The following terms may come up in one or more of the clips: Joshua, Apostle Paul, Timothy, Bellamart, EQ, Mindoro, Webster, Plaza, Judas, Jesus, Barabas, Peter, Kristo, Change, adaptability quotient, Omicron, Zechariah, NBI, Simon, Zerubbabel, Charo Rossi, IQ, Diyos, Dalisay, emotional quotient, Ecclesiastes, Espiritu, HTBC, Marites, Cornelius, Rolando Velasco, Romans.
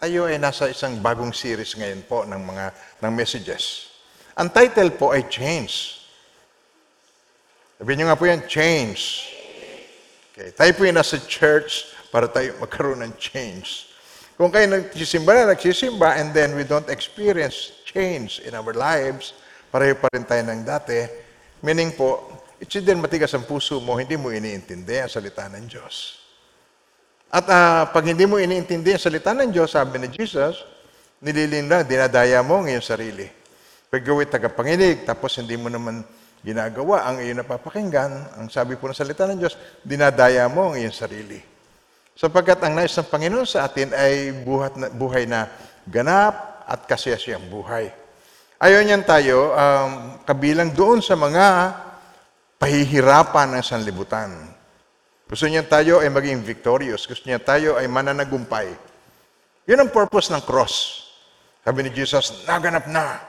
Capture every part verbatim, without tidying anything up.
Tayo ay nasa isang bagong series ngayon po ng mga ng messages. Ang title po ay Change. Sabihin nyo nga po yan, Change. Okay, tayo po ay nasa church para tayo magkaroon ng change. Kung kayo nagsisimba na, nagsisimba, and then we don't experience change in our lives, pareho pa rin tayo ng dati, meaning po, it's din matigas ang puso mo, hindi mo iniintindi ang salita ng Diyos. At uh, pag hindi mo iniintindi ang salita ng Diyos, sabi ni Jesus, nililinlang, dinadaya mo ang iyong sarili. Pag gawin tagapanginig, tapos hindi mo naman ginagawa ang iyong napapakinggan, ang sabi po ng salita ng Diyos, dinadaya mo ang iyong sarili. Sapagkat ang nais ng Panginoon sa atin ay buhat na, buhay na ganap at kasiyasiyang buhay. Ayaw niyan tayo um, kabilang doon sa mga pahihirapan ng sanlibutan. Gusto niyan tayo ay maging victorious. Gusto niyan tayo ay mananagumpay. Yun ang purpose ng cross. Sabi ni Jesus, naganap na.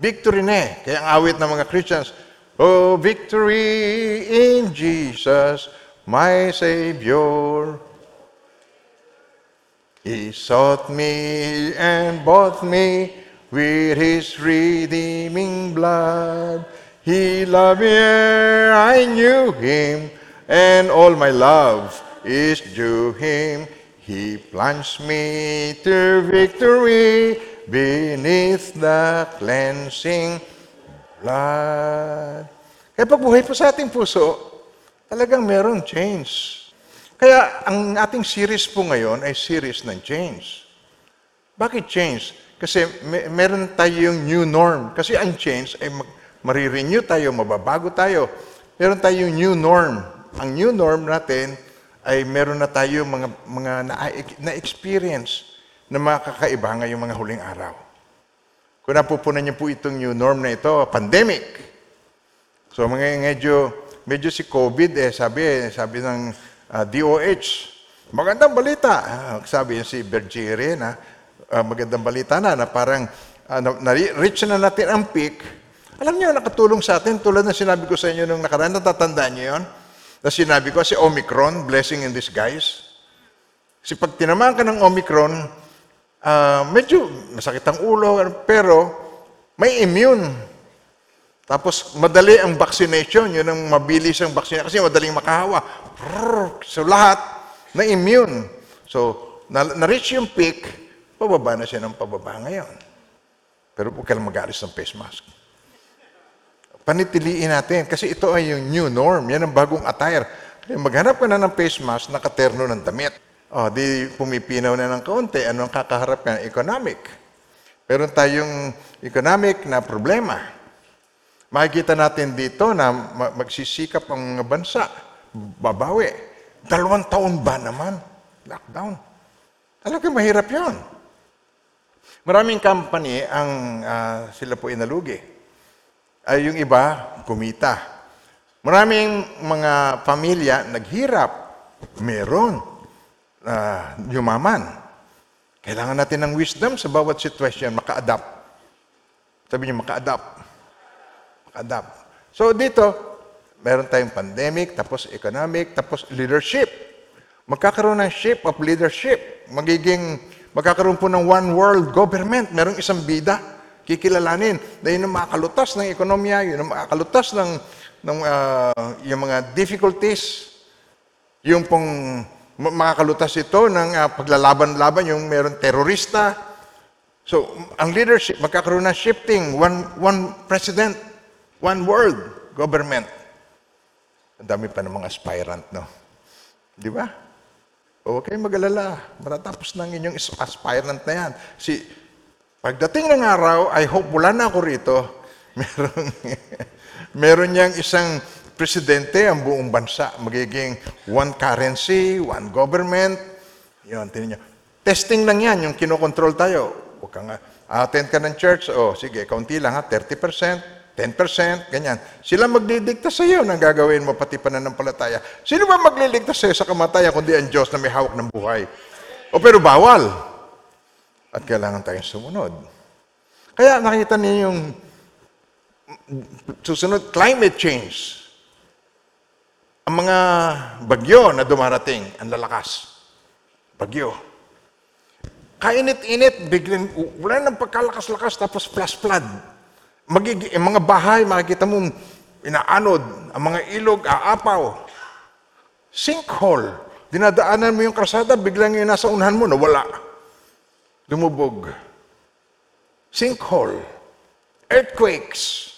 Victory na. Kaya ang awit ng mga Christians, Oh, victory in Jesus, my Savior. He sought me and bought me with His redeeming blood. He loved me, I knew Him, and all my love is due Him. He plunged me to victory beneath the cleansing blood. Kaya pag buhay po sa ating puso, talagang merong change. Kaya ang ating series po ngayon ay series ng change. Bakit change? Kasi may, meron tayong new norm. Kasi ang change ay mag, marirenew tayo, mababago tayo. Meron tayong new norm. Ang new norm natin ay meron na tayong mga, mga na-experience na, na mga kakaiba ngayong mga huling araw. Kung napupunan niyo po itong new norm na ito, pandemic. So mga medyo, medyo si COVID, eh, sabi, sabi ng... Uh, D O H, magandang balita. Uh, sabi yun si Bergeri na uh, magandang balita na na parang uh, na-reach na natin ang peak. Alam niyo, nakatulong sa atin tulad na sinabi ko sa inyo nung nakaraan, natatandaan niyo yun? Na sinabi ko, si Omicron, blessing in disguise. Kasi pag tinamaan ka ng Omicron, uh, medyo masakit ang ulo, pero may immune. Tapos, madali ang vaccination. Yun ang mabilis ang vaccination. Kasi madaling makahawa. Brrr, so, lahat na immune. So, na-reach yung peak, pababa na siya ng pababa ngayon. Pero huwag ka lang mag-alis ng face mask. Panitiliin natin. Kasi ito ay yung new norm. Yan ang bagong attire. Maghanap ka na ng face mask, nakaterno ng damit. O, oh, di pumipinaw na ng kaunti. Ano ang kakaharap ka? Economic. Meron tayong economic na problema. Makikita natin dito na magsisikap ang bansa, babawi. Dalawang taon ba naman? Lockdown. Talaga mahirap yun. Maraming company ang uh, sila po inalugi. Ay yung iba, kumita. Maraming mga pamilya naghirap. Meron. Uh, yumaman. Kailangan natin ng wisdom sa bawat sitwasyon. Maka-adapt. Sabi niyo, maka-adapt. Adapt. So dito, meron tayong pandemic, tapos economic, tapos leadership. Magkakaroon ng shape of leadership. Magiging, magkakaroon po ng one world government. Merong isang bida, kikilalanin. Dahil yun ang makakalutas ng ekonomiya, yun ang makakalutas ng, ng uh, yung mga difficulties. Yung pong makakalutas ito ng uh, paglalaban-laban, yung meron terorista. So, ang leadership, magkakaroon ng shifting, one, one president. One world government. Ang dami pa ng mga aspirant, no? Di ba? Huwag kayong mag-alala. Matatapos ng inyong aspirant na yan. Si, pagdating ng araw, I hope wala na ako rito, meron, meron niyang isang presidente ang buong bansa. Magiging one currency, one government. Yun, tinan niyo. Testing lang yan, yung kinokontrol tayo. Huwag kang attend ka ng church. O, sige, kaunti lang ha, thirty percent. ten percent, ganyan. Sila magliligtas sa iyo ng gagawin mo, pati pananampalataya. Sino ba magliligtas sa iyo sa kamatayan kundi ang Diyos na may hawak ng buhay? O pero bawal. At kailangan tayong sumunod. Kaya nakita niyo yung susunod, climate change. Ang mga bagyo na dumarating, ang lalakas. Bagyo. kainit-init, biglang, wala nang pagkalakas-lakas, tapos flash-flood. Mga bahay, makikita mo, inaanod, ang mga ilog, aapaw. Sinkhole. Dinadaanan mo yung krasada, biglang yung nasa unahan mo, nawala. Lumubog. Sinkhole. Earthquakes.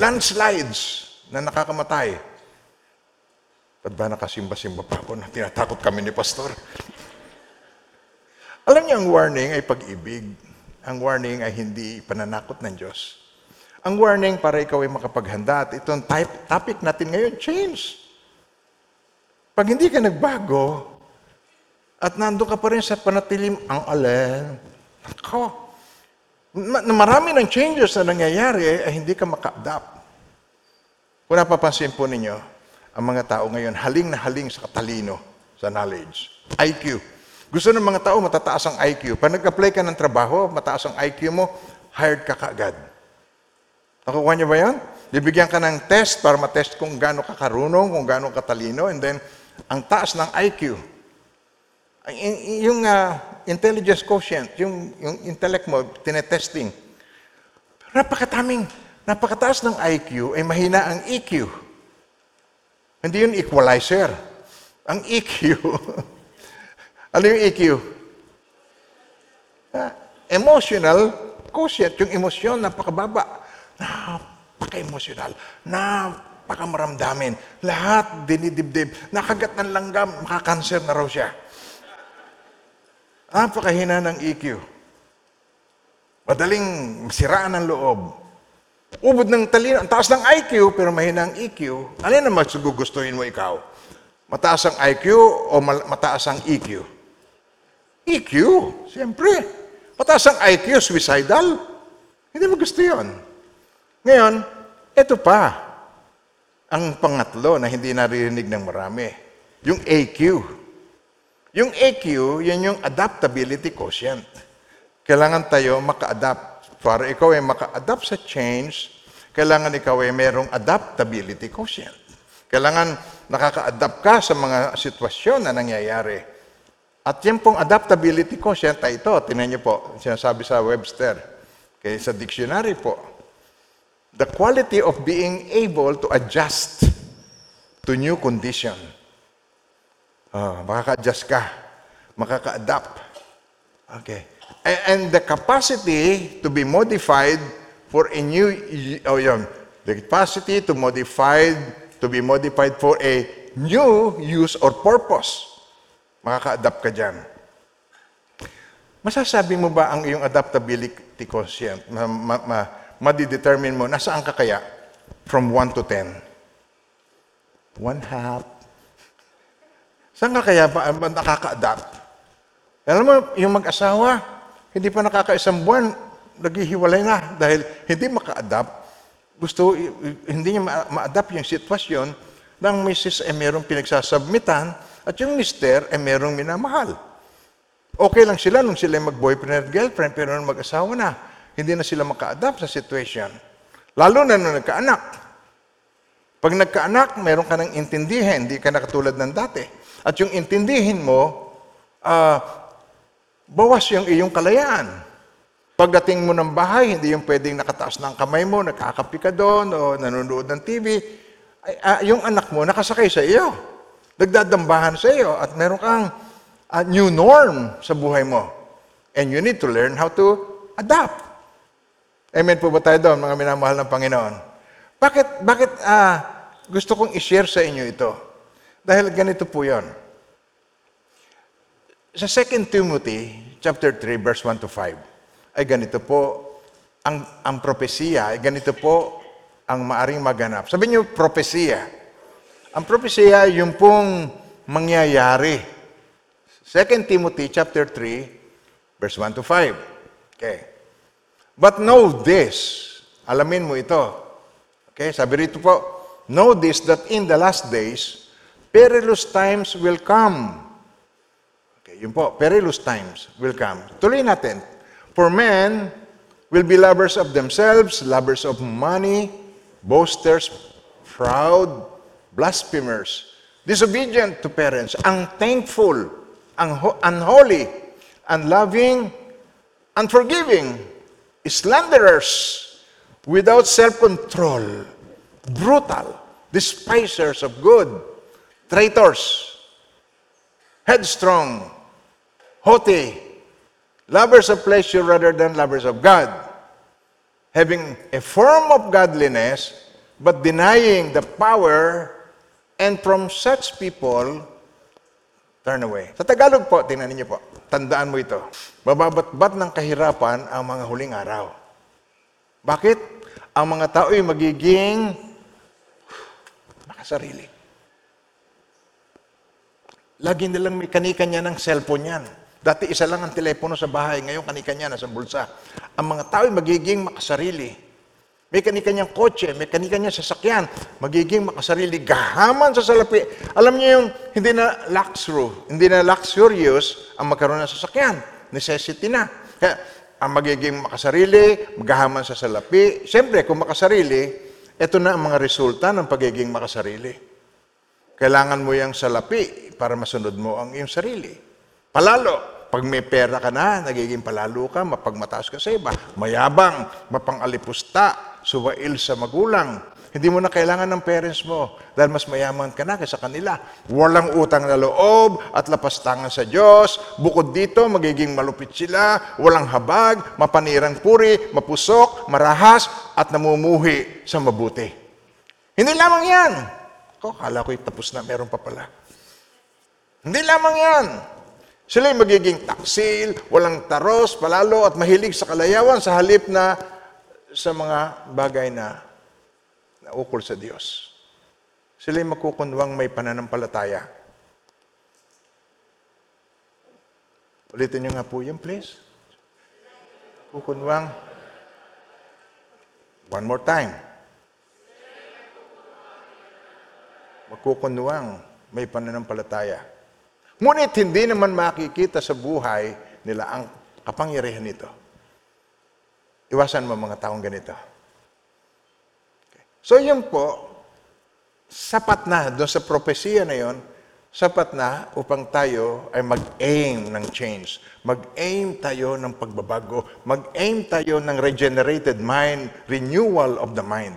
Landslides na nakakamatay. Ba't ba nakasimba-simba pa ako na tinatakot kami ni Pastor? Alam niyo, ang warning ay pag-ibig. Ang warning ay hindi pananakot ng Diyos. Ang warning para ikaw ay makapaghanda. At itong type, topic natin ngayon, change. Pag hindi ka nagbago, at nandun ka pa rin sa panatilim, ang alin, ako, marami ng changes na nangyayari ay hindi ka maka-adapt. Kung napapansin po ninyo, ang mga tao ngayon, haling na haling sa katalino, sa knowledge. I Q. Gusto ng mga tao, matataas ang I Q. Pag nag-apply ka ng trabaho, mataas ang I Q mo, hired ka kaagad. Nakukuha niyo ba yun? Bibigyan ka ng test para matest kung gaano ka karunong, kung gaano katalino, and then, ang taas ng I Q. Yung uh, intelligence quotient, yung, yung intellect mo, tinetesting. Pero napakataming, napakataas ng I Q, ay mahina ang E Q. Hindi yun equalizer. Ang E Q. Ano yung E Q? Uh, emotional quotient, yung emosyon, napakababa. Napaka-emotional. Napaka-maramdamin. Lahat dinidibdib. Nakagat ng langgam, makakanser na raw siya. Napakahina ng E Q. Madaling siraan ng loob. Ubod ng talino. Ang taas ng I Q, pero mahina ang E Q. Ano na mas gugustuhin mo ikaw? Mataas ang I Q o mataas ang E Q? E Q, siyempre. Mataas ang I Q, suicidal. Hindi mo gusto yun. Ngayon, ito pa. Ang pangatlo na hindi naririnig ng marami. Yung A Q. Yung A Q, yan yung adaptability quotient. Kailangan tayo maka-adapt. Para ikaw ay maka-adapt sa change, kailangan ikaw ay merong adaptability quotient. Kailangan nakaka-adapt ka sa mga sitwasyon na nangyayari. At yan pong adaptability quotient ay ito. Tingnan niyo po, sinasabi sa Webster, kaya sa dictionary po. The quality of being able to adjust to new condition. Oh, makaka-adjust ka, makaka-adapt. Okay. And the capacity to be modified for a new, oh yun, the capacity to modified, to be modified for a new use or purpose. Makaka-adapt ka dyan. Masasabi mo ba ang iyong adaptability quotient? Ma, ma, ma, madidetermine mo, nasaan ka kaya? From one to ten. One half. Saan ka kaya ba nakaka-adapt? Alam mo, yung mag-asawa, hindi pa nakakaisang buwan, naghihiwalay na dahil hindi maka-adapt. Gusto, hindi niya ma-adapt yung sitwasyon ng misis ay merong pinagsasubmitan at yung mister ay merong minamahal. Okay lang sila nung sila mag-boyfriend at girlfriend, pero nung mag-asawa na, hindi na sila maka-adapt sa situation. Lalo na nung nagka-anak. Pag nagka-anak, meron ka ng intindihin, hindi ka nakatulad ng dati. At yung intindihin mo, uh, bawas yung iyong kalayaan. Pagdating mo ng bahay, hindi yung pwedeng nakataas ng kamay mo, nakakapi ka doon, o nanonood ng T V. Ay, uh, yung anak mo, nakasakay sa iyo. Nagdadambahan sa iyo. At meron kang uh, new norm sa buhay mo. And you need to learn how to adapt. Amen po ba tayo doon, mga minamahal ng Panginoon? Bakit, bakit uh, gusto kong i-share sa inyo ito? Dahil ganito po yun. Sa Second Timothy chapter three verse one to five ay ganito po ang ang propesiya, ay ganito po ang maaring maganap. Sabi niyo propesiya. Ang propesiya ay yung pong mangyayari. Second Timothy chapter three verse one to five. Okay. But know this. Alamin mo ito. Okay, sabi rito po, know this that in the last days perilous times will come. Okay, yun po. Perilous times will come. Tuloy natin. For men will be lovers of themselves, lovers of money, boasters, proud, blasphemers, disobedient to parents, unthankful, unho- unholy, unloving, unforgiving, slanderers, without self-control, brutal, despisers of good, traitors, headstrong, haughty, lovers of pleasure rather than lovers of God, having a form of godliness but denying the power, and from such people, turn away. Sa Tagalog po, tingnan niyo po, tandaan mo ito, bababatbat ng kahirapan ang mga huling araw. Bakit? Ang mga tao'y magiging makasarili. Lagi nilang may kanikanya ng cellphone yan. Dati isa lang ang telepono sa bahay, ngayon kanikanya nasa bulsa. Ang mga tao'y magiging makasarili. May kanikanyang kotse, may kanikanyang sasakyan, magiging makasarili, gahaman sa salapi. Alam niyo yung hindi na luxury, hindi na luxurious ang magkaroon ng sasakyan. Necessity na. Kaya, ang magiging makasarili, maghahaman sa salapi. Siyempre, kung makasarili, ito na ang mga resulta ng pagiging makasarili. Kailangan mo yung salapi para masunod mo ang iyong sarili. Palalo. Pag may pera ka na, nagiging palalo ka, mapagmataas ka sa iba, mayabang, mapangalipusta, suwail sa magulang. Hindi mo na kailangan ng parents mo dahil mas mayaman ka na kaysa kanila. Walang utang na loob at lapastangan sa Diyos. Bukod dito, magiging malupit sila, walang habag, mapanirang puri, mapusok, marahas, at namumuhi sa mabuti. Hindi lamang yan. Ako, kala ko'y tapos na, meron pa pala. Hindi lamang yan. Sila'y magiging taksil, walang taros, palalo, at mahilig sa kalayawan sa halip na sa mga bagay na naukol sa Diyos. Sila'y makukunwang may pananampalataya. Ulitin niyo nga po yun, please. Kukunwang. One more time. Makukunwang may pananampalataya. Ngunit hindi naman makikita sa buhay nila ang kapangyarihan nito. Iwasan mo mga taong ganito. Okay. So yun po, sapat na, doon sa propesya na yun, sapat na upang tayo ay mag-aim ng change. Mag-aim tayo ng pagbabago. Mag-aim tayo ng regenerated mind, renewal of the mind.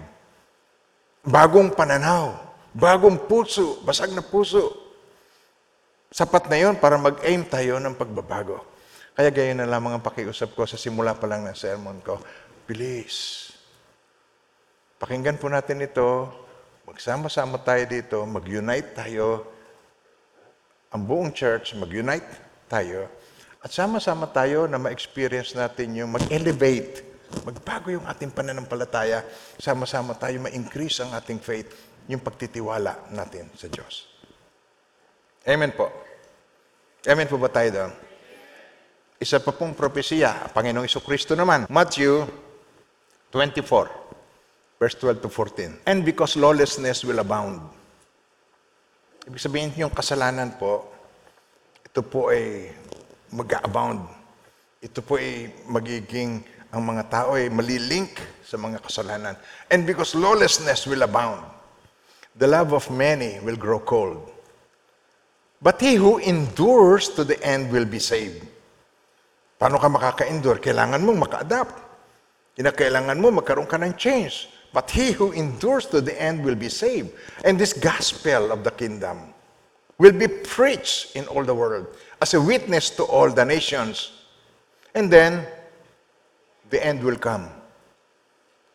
Bagong pananaw, bagong puso, basag na puso. Sapat na yun para mag-aim tayo ng pagbabago. Kaya gayon na lamang ang pakiusap ko sa simula pa lang ng sermon ko. Please, pakinggan po natin ito. Magsama-sama tayo dito. Mag-unite tayo. Ang buong church, mag-unite tayo. At sama-sama tayo na ma-experience natin yung mag-elevate. Magbago yung ating pananampalataya. Sama-sama tayo ma-increase ang ating faith. Yung pagtitiwala natin sa Diyos. Amen po. Amen po ba tayo doon? Isa pa pong propesya, Panginoong Jesucristo naman. Matthew twenty-four, verse twelve to fourteen. And because lawlessness will abound. Ibig sabihin yung kasalanan po, ito po ay mag-abound. Ito po ay magiging, ang mga tao ay malilink sa mga kasalanan. And because lawlessness will abound, the love of many will grow cold. But he who endures to the end will be saved. Paano ka makaka-endure? Kailangan mong maka-adapt. Kailangan mo magkaroon ka ng change. But he who endures to the end will be saved. And this gospel of the kingdom will be preached in all the world as a witness to all the nations. And then, the end will come.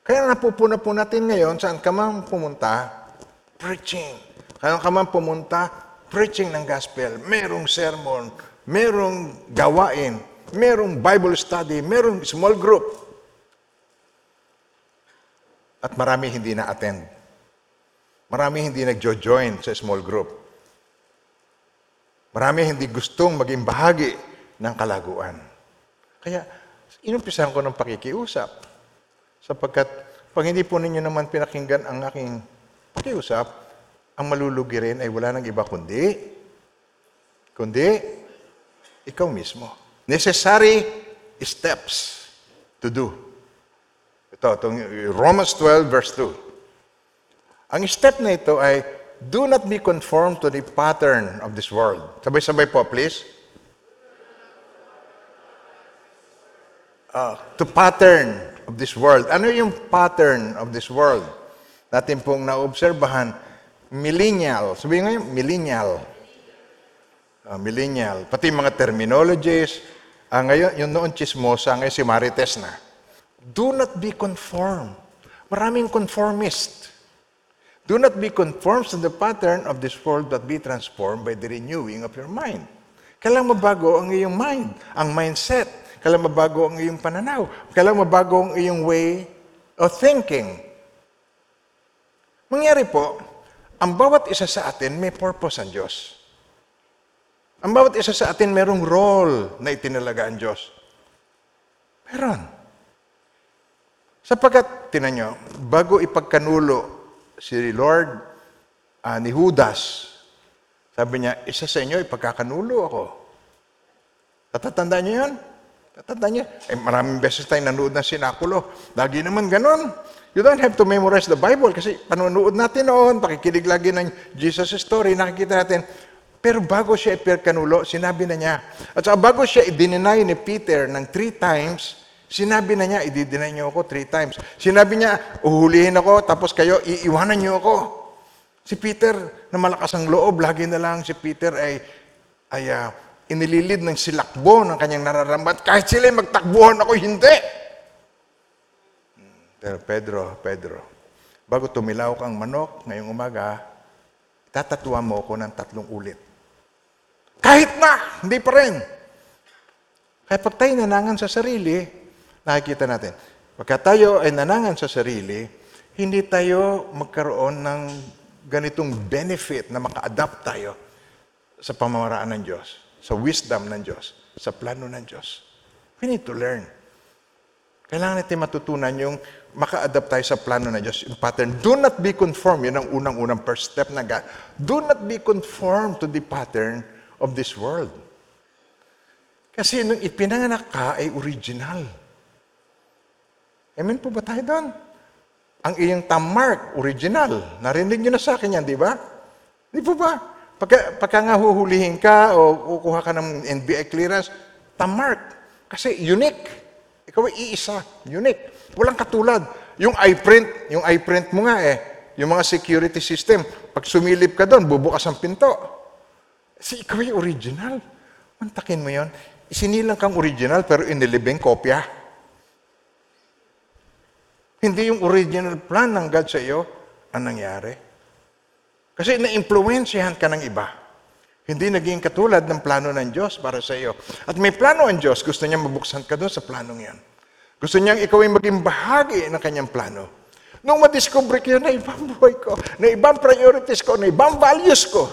Kaya napupuna po natin ngayon, saan ka man pumunta, preaching. Saan ka man pumunta, preaching ng gospel, merong sermon, merong gawain, merong Bible study, merong small group. At marami hindi na-attend. Marami hindi nagjo-join sa small group. Marami hindi gustong maging bahagi ng kalaguan. Kaya, inumpisahan ko ng pakikiusap. Sapagkat, pag hindi po ninyo naman pinakinggan ang aking pakiusap, ang malulugi rin ay wala nang iba kundi, kundi, ikaw mismo. Necessary steps to do. Ito, itong Romans twelve verse two. Ang step na ito ay, do not be conformed to the pattern of this world. Sabay-sabay po, please. uh, to pattern of this world. Ano yung pattern of this world? Natin pong naobserbahan, millennial. Sabihin ngayon, millennial. Uh, millennial. Pati mga terminologies. Uh, ngayon, yung noon chismosa, ngayon si Marites na. Do not be conformed. Maraming conformist. Do not be conformed to the pattern of this world, but be transformed by the renewing of your mind. Kailangang mabago ang iyong mind, ang mindset. Kailangang mabago ang iyong pananaw. Kailangang mabago ang iyong way of thinking. Mangyari po, ang bawat isa sa atin may purpose ang Diyos. Ang bawat isa sa atin mayroong role na itinalaga ang Diyos. Meron. Sapagkat, tinan nyo, bago ipagkanulo si Lord uh, ni Judas, sabi niya, isa sa inyo ipagkakanulo ako. Tatatandaan nyo yun? Tatatandaan nyo? Eh, maraming beses tayong nanood ng sinakulo. Lagi naman ganun. You don't have to memorize the Bible kasi panunood natin noon, pakikinig lagi ng Jesus' story, nakikita natin. Pero bago siya ipirkanulo, sinabi na niya. At saka bago siya i-deny ni Peter ng three times, sinabi na niya, i-deny niyo ako three times. Sinabi niya, uhulihin ako, tapos kayo, iiwanan niyo ako. Si Peter, na malakas ang loob, lagi na lang si Peter ay, ay uh, inililid ng silakbo ng kanyang nararamdaman. Kahit sila magtakbuhan ako, hindi. Pero Pedro, Pedro, bago tumilaw kang manok ngayong umaga, tatatwa mo ako ng tatlong ulit. Kahit na, hindi pa rin. Kaya pag tayo nanangan sa sarili, nakikita natin, pagka tayo ay nanangan sa sarili, hindi tayo magkaroon ng ganitong benefit na maka-adapt tayo sa pamamaraan ng Diyos, sa wisdom ng Diyos, sa plano ng Diyos. We need to learn. Kailangan natin matutunan yung maka-adapt tayo sa plano ng Diyos, yung pattern. Do not be conformed. Yun ang unang-unang first step na God. Do not be conformed to the pattern of this world. Kasi nung ipinanganak ka ay original. Amen po ba tayo doon? Ang iyong tamark, original. Narinig nyo na sa akin yan, di ba? Di po ba? Pagka, pagka nga huhulihin ka o kukuha ka ng N B I clearance, tamark. Kasi unique. Ikaw ay iisa, unique. Walang katulad. Yung iPrint, yung iPrint mo nga eh, yung mga security system, pag sumilip ka doon, bubukas ang pinto. Kasi ikaw ay original. Mantakin mo yun. Isinilang kang original pero inilibing kopya. Hindi yung original plan ng God sa iyo ang nangyari. Kasi na-influensyahan ka ng iba. Hindi naging katulad ng plano ng Diyos para sa iyo. At may plano ang Diyos. Gusto niya mabuksan ka doon sa planong yan. Gusto niya ikaw ay maging bahagi ng kanyang plano. Nung madiscover ko yun, na ibang buhay ko, na ibang priorities ko, na ibang values ko,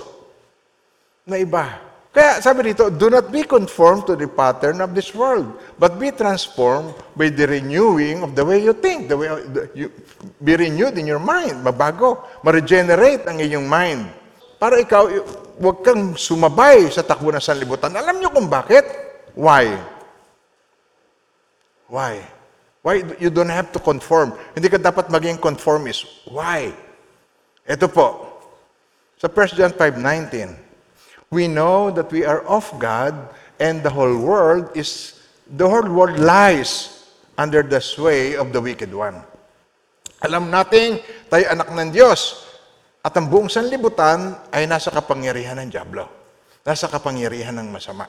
na iba. Kaya sabi dito, do not be conformed to the pattern of this world, but be transformed by the renewing of the way you think. The way the, you, be renewed in your mind. Mabago. Ma-regenerate ang iyong mind. Para ikaw... Huwag kang sumabay sa takbo ng sanlibutan. Alam niyo kung bakit? Why? Why? Why you don't have to conform? Hindi ka dapat maging conformist. Why? Ito po. Sa First John five nineteen, we know that we are of God and the whole world is, the whole world lies under the sway of the wicked one. Alam natin, tayo anak ng Diyos. At ang buong sanlibutan ay nasa kapangyarihan ng Diablo. Nasa kapangyarihan ng masama.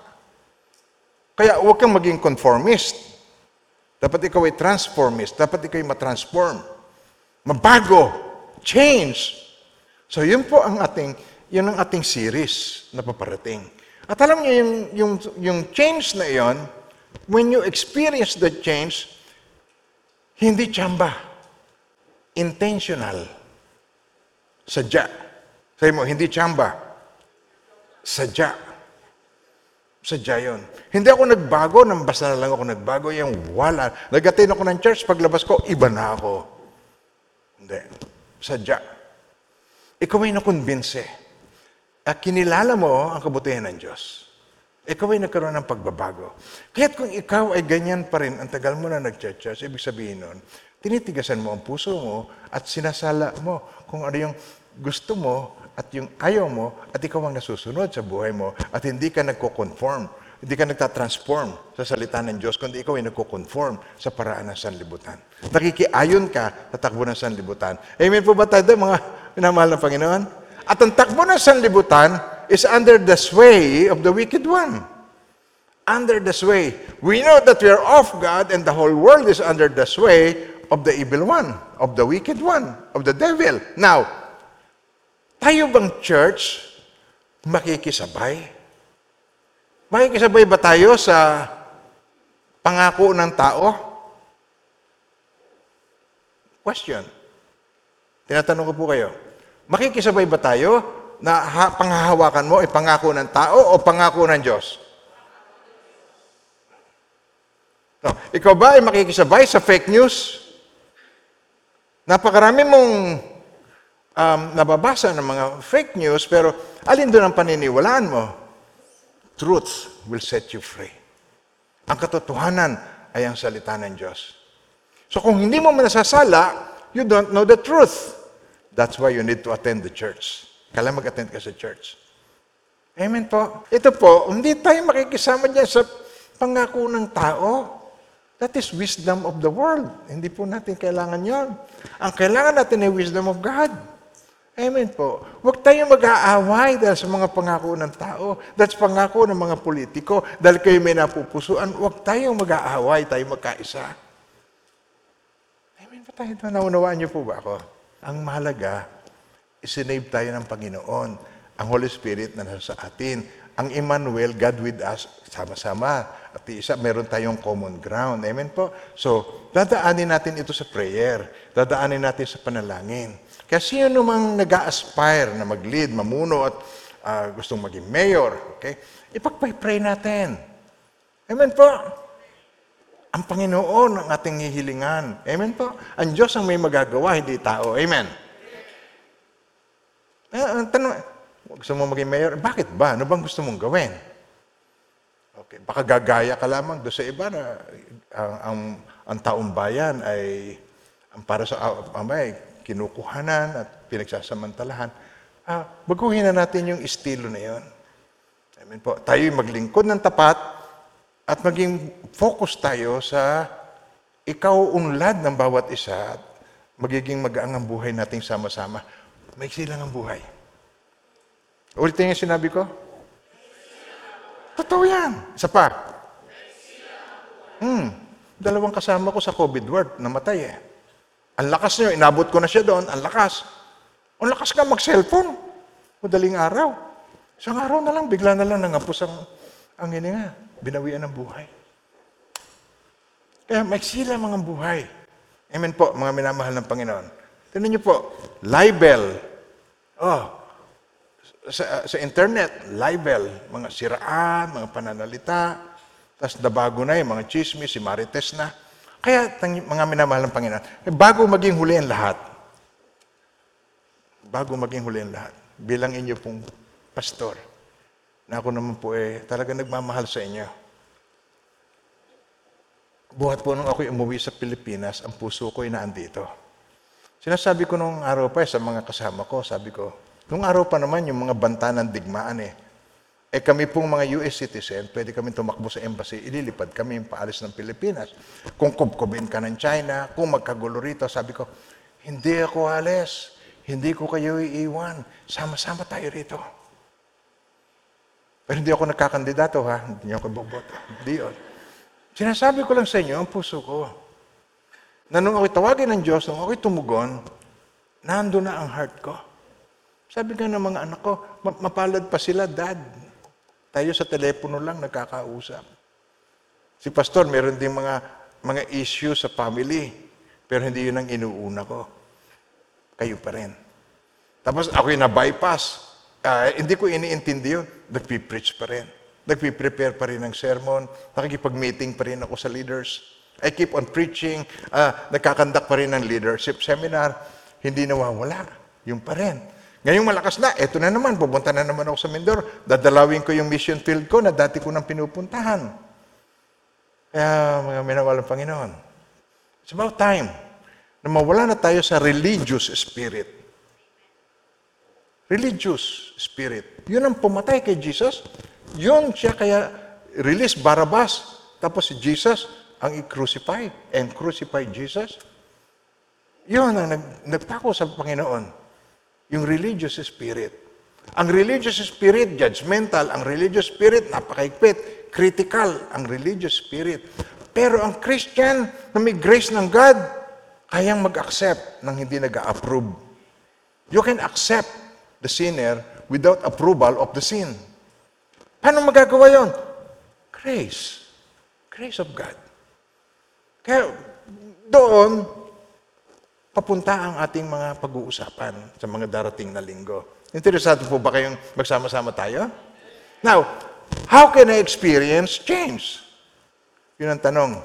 Kaya huwag kang maging conformist. Dapat ikaw ay transformist. Dapat ikaw ay matransform. Mabago. Change. So yun po ang ating, yun ang ating series na paparating. At alam niyo yung, yung, yung change na yon, when you experience the change, hindi tsamba. Intentional. Sadya. Sabi mo, hindi tsamba. Sadya. Sadya yun. Hindi ako nagbago, nang basta na lang ako nagbago. Yung wala. Nag-attend ako ng church, paglabas ko, iba na ako. Hindi. Sadya. Ikaw ay nakonbinse. At kinilala mo ang kabutihan ng Diyos. Ikaw ay nagkaroon ng pagbabago. Kaya't kung ikaw ay ganyan pa rin, ang tagal mo na nag-church, ibig sabihin nun, tinitigasan mo ang puso mo at sinasala mo kung ano yung gusto mo at yung ayaw mo at ikaw ang nasusunod sa buhay mo at hindi ka nagko-conform Hindi ka nagtatransform sa salita ng Diyos, kundi ikaw ay nagko-conform sa paraan ng sanlibutan. Nakikiayon ka sa takbo ng sanlibutan. Amen po ba tayo, mga minamahal ng Panginoon? At ang takbo ng sanlibutan is under the sway of the wicked one. Under the sway. We know that we are of God and the whole world is under the sway of the evil one, of the wicked one, of the devil. Now, tayo bang church makikisabay? Makikisabay ba tayo sa pangako ng tao? Question. Tinatanong ko po kayo. Makikisabay ba tayo na ha- panghahawakan mo ay pangako ng tao o pangako ng Diyos? No. Ikaw ba ay makikisabay sa fake news? Napakarami mong um, nababasa ng mga fake news, pero alin doon ang paniniwalaan mo? Truth will set you free. Ang katotohanan ay ang salita ng Diyos. So kung hindi mo manasasala, you don't know the truth. That's why you need to attend the church. Kailan mag-attend ka sa church. Amen po. Ito po, hindi tayo makikisama dyan sa pangako ng tao. That is wisdom of the world. Hindi po natin kailangan yon. Ang kailangan natin ay wisdom of God. Amen po. Huwag tayong mag-aaway dahil sa mga pangako ng tao. That's pangako ng mga politiko. Dahil kayo may napupusuan, huwag tayong mag-aaway, tayong magkaisa. Amen po tayo. Naunawaan niyo po ba ako? Ang mahalaga, isinave tayo ng Panginoon. Ang Holy Spirit na nasa atin. Ang Emmanuel, God with us, sama-sama. At isa, meron tayong common ground. Amen po? So, dadaanin natin ito sa prayer. Dadaanin natin sa panalangin. Kasi yun namang nag-a-aspire na mag-lead, mamuno at uh, gustong maging mayor, okay? Ipagpay-pray natin. Amen po? Ang Panginoon ang ating hihilingan. Amen po? Ang Diyos ang may magagawa, hindi tao. Amen? Uh, ang tanong, gusto mong maging mayor? Bakit ba? Ano bang gusto mong gawin? Okay, baka gagaya ka lamang doon sa iba na ang, ang, ang taong bayan ay ang para sa uh, amay, kinukuhanan at pinagsasamantalahan, ah, baguhin na natin yung estilo na yun. Amen po. Tayo'y maglingkod ng tapat at maging focus tayo sa ikaw unlad ng bawat isa at magiging magaang ang buhay nating sama-sama. May silang ang buhay. Ulitin yung sinabi ko? Totoo yan. Isa pa. Hmm. Dalawang kasama ko sa COVID ward, namatay eh. Ang lakas niyo, inabot ko na siya doon, ang lakas. Ang lakas ka mag-cellphone. Madaling araw. Isang araw na lang, bigla na lang nangapos ang, ang hininga. Binawian ng buhay. Kaya magsila mga buhay. Amen po, mga minamahal ng Panginoon. Tignan niyo po, libel. Oh, sa, sa internet, libel. Mga siraan, mga pananalita. Tapos nabago na yung mga chismis, si Marites na. Kaya, mga minamahal ng Panginoon, bago maging huli ang lahat, bago maging huli ang lahat, bilang inyo pong pastor, na ako naman po eh, talaga nagmamahal sa inyo. Buhat po nung ako'y umuwi sa Pilipinas, ang puso ko ay naandito. Sinasabi ko nung araw pa eh, sa mga kasama ko, sabi ko, nung araw pa naman yung mga banta ng digmaan eh, Eh kami pong mga U S citizen, pwede kami tumakbo sa embassy, ililipad kami yung paalis ng Pilipinas. Kung kubkubin ka ng China, kung magkagulo rito, sabi ko, hindi ako alis, hindi ko kayo iiwan, sama-sama tayo rito. Pero hindi ako nagkakandidato ha, hindi niyo ako boboto. Hindi yun. Sinasabi ko lang sa inyo, ang puso ko, na nung ako'y tawagin ng Diyos, nung ako'y tumugon, nando na ang heart ko. Sabi nga ng mga anak ko, mapalad pa sila, Dad. Tayo sa telepono lang nagkakausap. Si Pastor, meron din mga, mga issue sa family, pero hindi yun ang inuuna ko. Kayo pa rin. Tapos ako'y na-bypass. Uh, hindi ko iniintindi yun. Nagpipreach pa rin. Nagpiprepare pa rin ng sermon. Nakikipag-meeting pa rin ako sa leaders. I keep on preaching. Uh, nagkakandak pa rin ng leadership seminar. Hindi nawawala. Yun pa rin. Ngayong malakas na, eto na naman, pupunta na naman ako sa Mindoro. Dadalawin ko yung mission field ko na dati ko nang pinupuntahan. Kaya mga minamahal ng Panginoon, it's about time na mawala na tayo sa religious spirit. Religious spirit. Yun ang pumatay kay Jesus. Yun siya kaya release Barabas, tapos si Jesus ang i-crucify and crucify Jesus. Yun ang nag- nagtako sa Panginoon, yung religious spirit. Ang religious spirit, judgmental. Ang religious spirit, napakaigpit. Critical, ang religious spirit. Pero ang Christian na may grace ng God, kayang mag-accept ng hindi nag-a-approve. You can accept the sinner without approval of the sin. Paano magagawa yon? Grace. Grace of God. Kaya doon, papunta ang ating mga pag-uusapan sa mga darating na linggo. Interesado po ba kayong magsama-sama tayo? Now, how can I experience change? Yun ang tanong.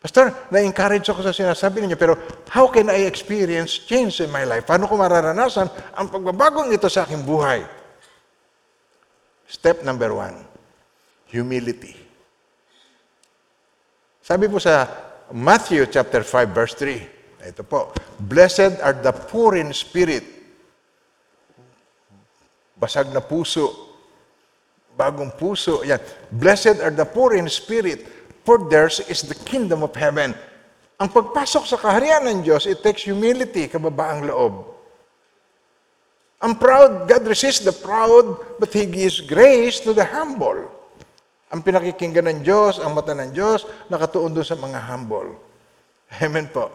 Pastor, na-encourage ako sa sinasabi niya, pero how can I experience change in my life? Paano ko mararanasan ang pagbabagong ito sa aking buhay? Step number one, humility. Sabi po sa Matthew chapter five, verse three, ito po, blessed are the poor in spirit. Basag na puso, bagong puso. Yan. Blessed are the poor in spirit, for theirs is the kingdom of heaven. Ang pagpasok sa kaharian ng Diyos, it takes humility, kababaang loob. Ang proud, God resists the proud, but He gives grace to the humble. Ang pinakikinggan ng Diyos, ang mata ng Diyos, nakatuon doon sa mga humble. Amen po.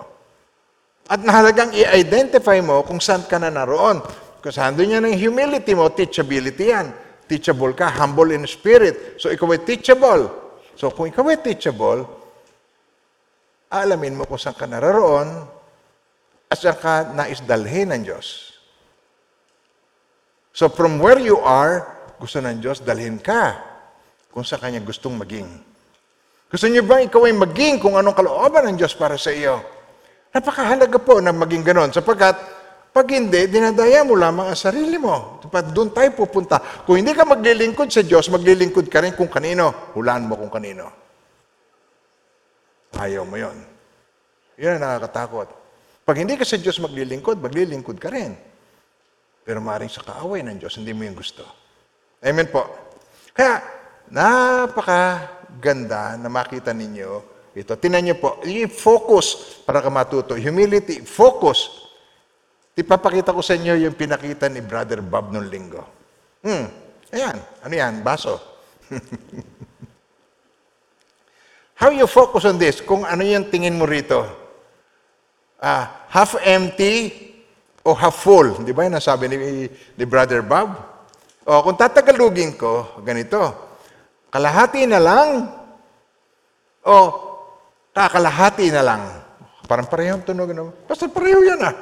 At nahalagang i-identify mo kung saan ka na naroon. Kung saan doon yan ang humility mo, teachability yan. Teachable ka, humble in spirit. So ikaw ay teachable. So, kung ikaw ay teachable, alamin mo kung saan ka nararoon at saan ka naisdalhin ng Diyos. So, from where you are, gusto ng Diyos, dalhin ka kung sa Kanya gustong maging. Gusto niyo bang ikaw ay maging kung anong kalooban ng Diyos para sa iyo? Napakahalaga po na maging ganon, sapagkat pag hindi, dinadaya mo lamang ang sarili mo. Doon tayo pupunta. Kung hindi ka maglilingkod sa Diyos, maglilingkod ka rin kung kanino. Hulaan mo kung kanino. Ayaw mo yun. Yun ang nakakatakot. Pag hindi ka sa Diyos maglilingkod, maglilingkod ka rin. Pero maaaring sa kaaway ng Diyos, hindi mo yung gusto. Amen po. Kaya, napakaganda na makita ninyo ito. Tingnan niyo po, i-focus para ka matuto. Humility, focus. Ipapakita ko sa inyo yung pinakita ni Brother Bob noong linggo. Hmm, ayan. Ano yan? Baso. How you focus on this? Kung ano yung tingin mo rito? Uh, half empty o half full? Di ba yung nasabi ni, ni Brother Bob? O kung tatagalugin ko, ganito. Kalahati na lang o kakalahati na lang? Parang parehong tunog. No? Basta pareho yan ah.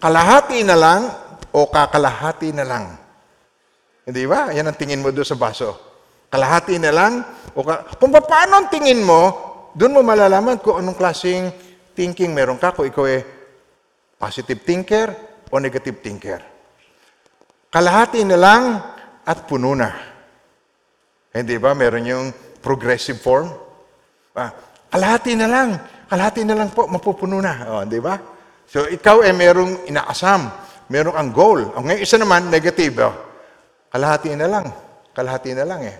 Kalahati na lang o kakalahati na lang? Hindi ba? Yan ang tingin mo doon sa baso. Kalahati na lang o ka... Kung paano ang tingin mo, doon mo malalaman kung anong klaseng thinking meron ka. Kung ikaw eh positive thinker o negative thinker. Kalahati na lang at puno na. Hindi ba? Meron yung progressive form. Ah, kalahati na lang. Kalahati na lang po, mapupuno na. O, hindi ba? So, ikaw ay eh, merong inaasam, merong ang goal. Ang isa naman, negative. Oh. Kalahati na lang. Kalahati na lang eh.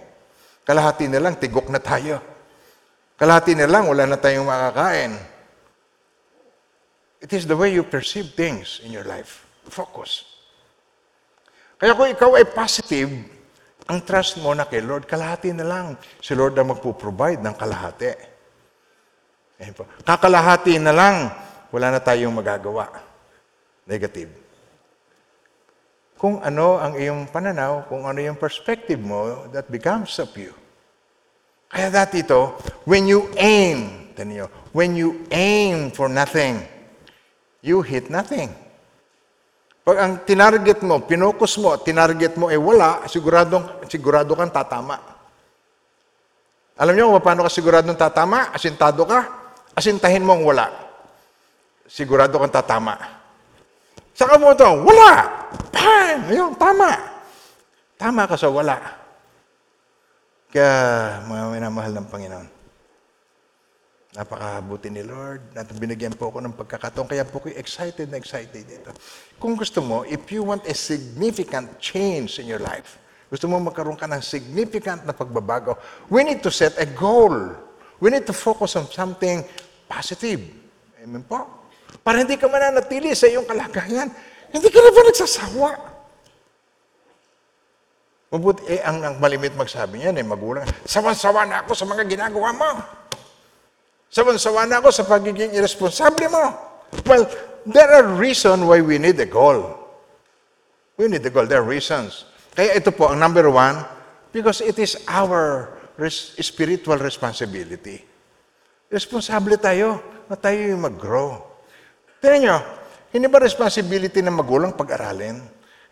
Kalahati na lang, tigok na tayo. Kalahati na lang, wala na tayong makakain. It is the way you perceive things in your life. Focus. Kaya kung ikaw ay positive, ang trust mo na kay Lord, kalahati na lang. Si Lord ang magpo-provide ng kalahati. Eh, kakalahati na lang. Wala na tayong magagawa. Negative. Kung ano ang iyong pananaw, kung ano yung perspective mo, that becomes of you. Kaya dati ito, when you aim, tanyo, when you aim for nothing, you hit nothing. Pag ang tinarget mo, pinokus mo, tinarget mo, eh wala, siguradong, sigurado kang tatama. Alam niyo kung paano ka siguradong tatama? Asintado ka? Asintahin mong wala. Sigurado kang tatama. Saka mo ito, wala! Bam! Ayun, tama! Tama ka sa wala. Kaya, mga minamahal ng Panginoon, napakabuti ni Lord, at binigyan po ako ng pagkakataon, kaya po ko excited na excited dito. Kung gusto mo, if you want a significant change in your life, Gusto mo magkaroon ka ng significant na pagbabago, we need to set a goal. We need to focus on something positive. Amen po? Para hindi ka mananatili sa iyong kalagayan. Hindi ka na ba nagsasawa? Mabuti, eh, ang, ang malimit magsabi niyan, eh, magulang, sawan-sawa na ako sa mga ginagawa mo. Sawan-sawa na ako sa pagiging irresponsable mo. Well, there are reasons why we need a goal. We need a goal. There are reasons. Kaya ito po, ang number one, because it is our res- spiritual responsibility. Responsable tayo na tayo yung mag-grow. Tignan nyo, hindi ba responsibility ng magulang pag-aralin?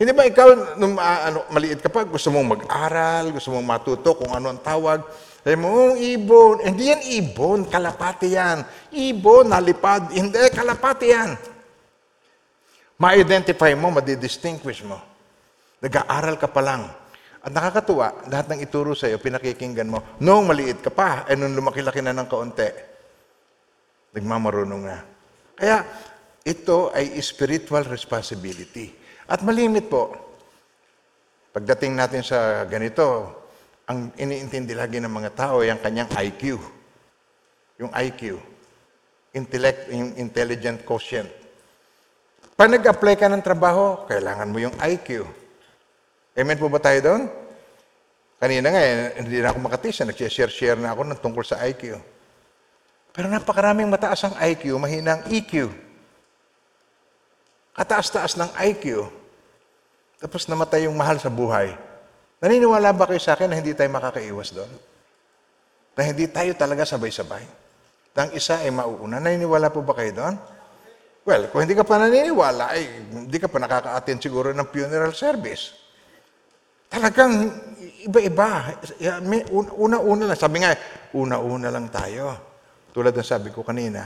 Hindi ba ikaw, nung uh, ano, maliit ka pa, gusto mong mag-aral, gusto mong matuto kung ano ang tawag? Sabi mo, oh, ibon. Hindi yan ibon, kalapati yan. Ibon, nalipad. Hindi, kalapati yan. Ma-identify mo, madidistinguish mo. Nag-aaral ka pa lang. At nakakatuwa, lahat ng ituro sa'yo, pinakikinggan mo. Noong maliit ka pa, eh noong lumaki-laki na ng kaunti, nagmamarunong na. Kaya, ito ay spiritual responsibility. At malimit po, pagdating natin sa ganito, ang iniintindi lagi ng mga tao ay ang kanyang I Q. Yung I Q. Intellect, yung intelligent quotient. Pag nag-apply ka ng trabaho, kailangan mo yung I Q. Amen po ba tayo doon? Kanina nga, hindi na ako makatisa. Nag-share-share na ako ng tungkol sa I Q. Pero napakaraming mataas ang I Q, mahina ang E Q. Kataas-taas ng I Q. Tapos namatay yung mahal sa buhay. Naniniwala ba kayo sa akin na hindi tayo makakaiwas doon? Na hindi tayo talaga sabay-sabay? Na ang isa ay mauuna. Naniniwala po ba kayo doon? Well, kung hindi ka pa naniniwala, ay hindi ka pa nakaka-attend siguro ng funeral service. Talagang iba-iba. Una-una lang. Sabi nga, una-una lang tayo. Tulad ng sabi ko kanina,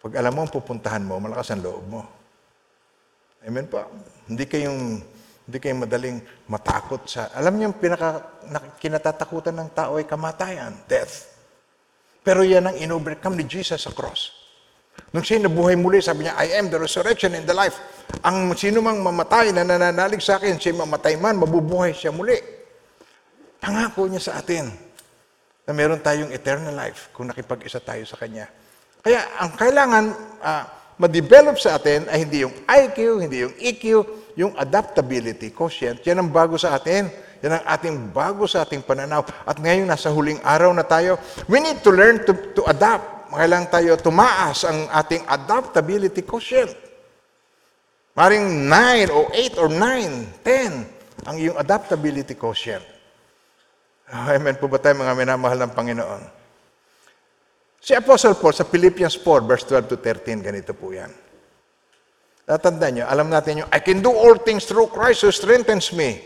pag alam mo ang pupuntahan mo, malakas ang loob mo. Amen po? Hindi kayong, hindi kayong madaling matakot sa... Alam niyo, yung pinaka, kinatatakutan ng tao ay kamatayan, death. Pero yan ang in-overcome ni Jesus sa cross. Nung siya nabuhay muli, sabi niya, I am the resurrection and the life. Ang sino mang mamatay na nananalig sa akin, siya mamatay man, mabubuhay siya muli. Pangako niya sa atin na meron tayong eternal life kung nakipag-isa tayo sa Kanya. Kaya ang kailangan uh, ma-develop sa atin ay hindi yung I Q, hindi yung E Q, yung adaptability quotient. Yan ang bago sa atin. Yan ang ating bago sa ating pananaw. At ngayon, nasa huling araw na tayo, we need to learn to, to adapt. Kailangan tayo tumaas ang ating adaptability quotient. Maring nine o eight or nine, ten ang iyong adaptability quotient. Amen po ba tayo mga minamahal ng Panginoon? Si Apostle Paul sa Philippians four, verse twelve to thirteen, ganito po yan. Tatandaan nyo, alam natin yung, I can do all things through Christ who strengthens me.